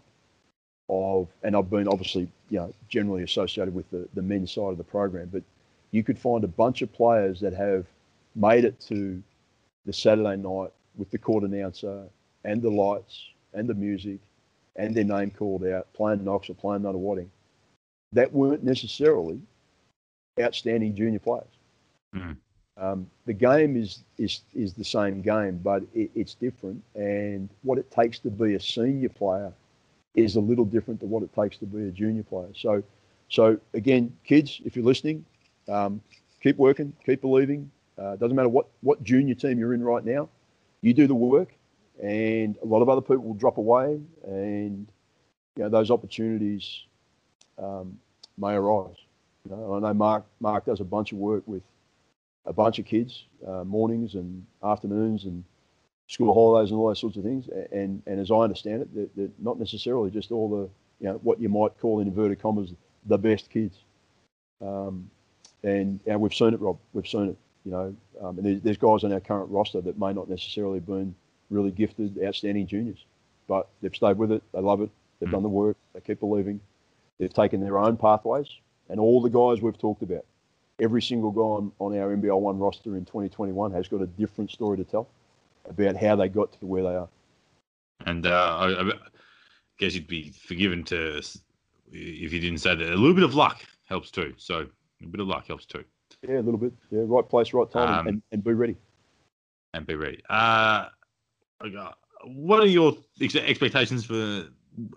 of, and I've been obviously, you know, generally associated with the, the men's side of the program, but you could find a bunch of players that have made it to the Saturday night with the court announcer and the lights and the music and their name called out, playing Knox or playing Nunawading, that weren't necessarily outstanding junior players. Mm-hmm. Um, the game is, is is the same game, but it, it's different. And what it takes to be a senior player is a little different to what it takes to be a junior player. So, so again, kids, if you're listening, um, keep working, keep believing, Uh, doesn't matter what, what junior team you're in right now, you do the work, and a lot of other people will drop away, and you know those opportunities um, may arise. You know, I know Mark Mark does a bunch of work with a bunch of kids, uh, mornings and afternoons and school holidays and all those sorts of things. And and as I understand it, they're, they're not necessarily just all the you know what you might call in inverted commas the best kids. Um, and and we've seen it, Rob. We've seen it. You know, um, and there's, there's guys on our current roster that may not necessarily have been really gifted, outstanding juniors, but they've stayed with it. They love it. They've done the work. They keep believing. They've taken their own pathways. And all the guys we've talked about, every single guy on, on our N B L one roster in twenty twenty-one has got a different story to tell about how they got to where they are. And uh, I, I guess you'd be forgiven to if you didn't say that a little bit of luck helps too. So a bit of luck helps too. Yeah, a little bit. Yeah, right place, right time, um, and, and be ready. And be ready. Uh, what are your expectations for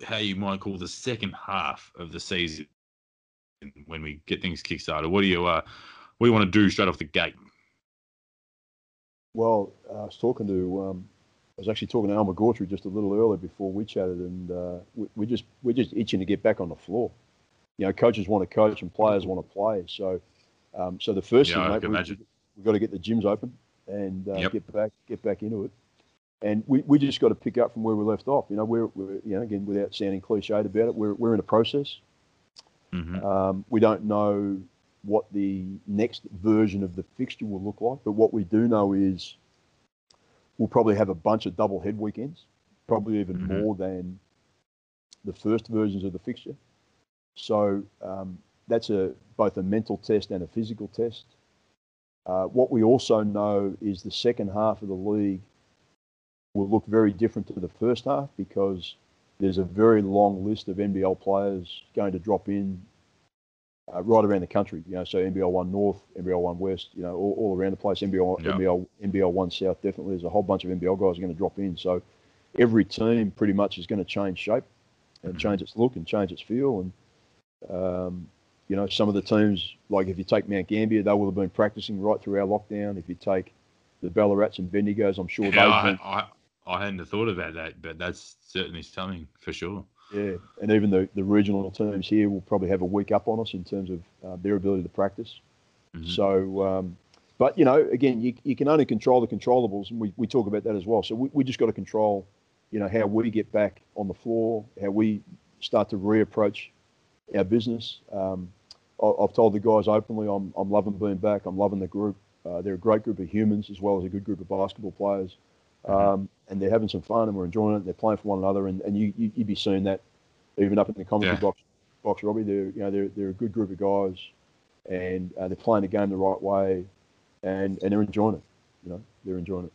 how you might call the second half of the season when we get things kickstarted? What do you uh, what do you want to do straight off the gate? Well, I was talking to um, I was actually talking to Al McGautry just a little earlier before we chatted, and uh, we, we just we're just itching to get back on the floor. You know, coaches want to coach and players want to play, so. Um, so the first yeah, thing, mate, we, we've got to get the gyms open and uh, yep. get back, get back into it. And we, we just got to pick up from where we left off. You know, we're, we're you know, again, without sounding cliched about it, we're we're in a process. Mm-hmm. Um, we don't know what the next version of the fixture will look like, but what we do know is we'll probably have a bunch of double head weekends, probably even mm-hmm. more than the first versions of the fixture. So. Um, That's a both a mental test and a physical test. Uh, what we also know is the second half of the league will look very different to the first half because there's a very long list of N B L players going to drop in uh, right around the country. You know, so N B L one North, N B L one West, you know, all, all around the place. N B L, yeah. N B L, N B L one South definitely. There's a whole bunch of N B L guys are going to drop in. So every team pretty much is going to change shape and mm-hmm. change its look and change its feel and. Um, You know, some of the teams, like if you take Mount Gambier, they will have been practicing right through our lockdown. If you take the Ballarats and Bendigos, I'm sure yeah, they've been... I, I, I hadn't thought about that, but that's certainly something for sure. Yeah, and even the, the regional teams here will probably have a week up on us in terms of uh, their ability to practice. Mm-hmm. So, um, but, you know, again, you, you can only control the controllables, and we, we talk about that as well. So we, we just got to control, you know, how we get back on the floor, how we start to reapproach our business. Um, I've told the guys openly, I'm I'm loving being back. I'm loving the group. Uh, they're a great group of humans as well as a good group of basketball players, um, and they're having some fun and we're enjoying it. They're playing for one another, and, and you, you you'd be seeing that even up in the commentary yeah. box, box, Robbie. They're you know they're they're a good group of guys, and uh, they're playing the game the right way, and, and they're enjoying it. You know they're enjoying it.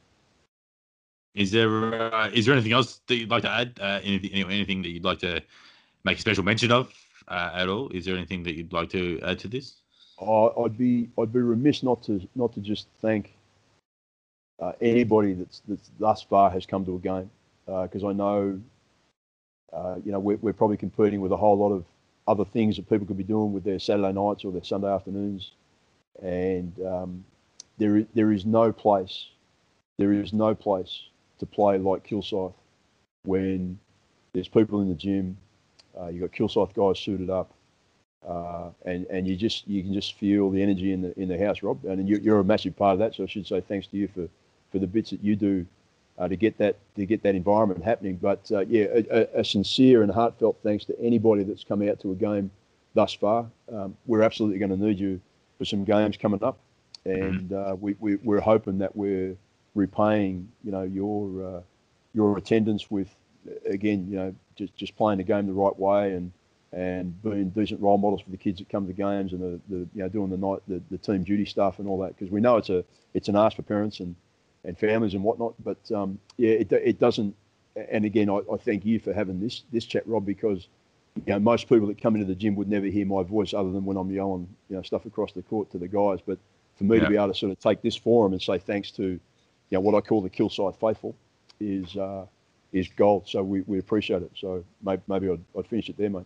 Is there uh, is there anything else that you'd like to add? Uh, anything anything that you'd like to make special mention of? Uh, at all? Is there anything that you'd like to add to this? Oh, I'd be I'd be remiss not to not to just thank uh, anybody that's that's thus far has come to a game because uh, I know uh, you know we're we're probably competing with a whole lot of other things that people could be doing with their Saturday nights or their Sunday afternoons, and um, there is, there is no place there is no place to play like Kilsyth when there's people in the gym. Uh, you've got Kilsyth guys suited up, uh, and and you just you can just feel the energy in the in the house, Rob. And you, you're a massive part of that. So I should say thanks to you for, for the bits that you do uh, to get that to get that environment happening. But uh, yeah, a, a sincere and heartfelt thanks to anybody that's come out to a game thus far. Um, we're absolutely going to need you for some games coming up, and uh, we, we we're hoping that we're repaying you know your uh, your attendance with. Again, you know, just, just playing the game the right way and and being decent role models for the kids that come to the games and the, the you know doing the night the, the team duty stuff and all that because we know it's a it's an ask for parents and, and families and whatnot. But um, yeah, it it doesn't. And again, I, I thank you for having this this chat, Rob, because you know most people that come into the gym would never hear my voice other than when I'm yelling you know stuff across the court to the guys. But for me yeah. to be able to sort of take this forum and say thanks to you know what I call the Kilsyth faithful is. Uh, is gold, so we, we appreciate it. So maybe, maybe I'd, I'd finish it there, mate.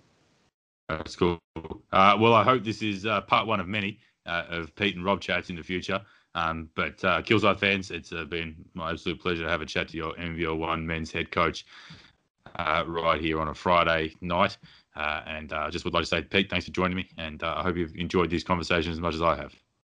That's cool. Uh, well, I hope this is uh, part one of many uh, of Pete and Rob chats in the future. Um, but uh, Kilsyth fans, it's uh, been my absolute pleasure to have a chat to your M V L one men's head coach uh, right here on a Friday night. Uh, and I uh, just would like to say, Pete, thanks for joining me. And uh, I hope you've enjoyed these conversations as much as I have.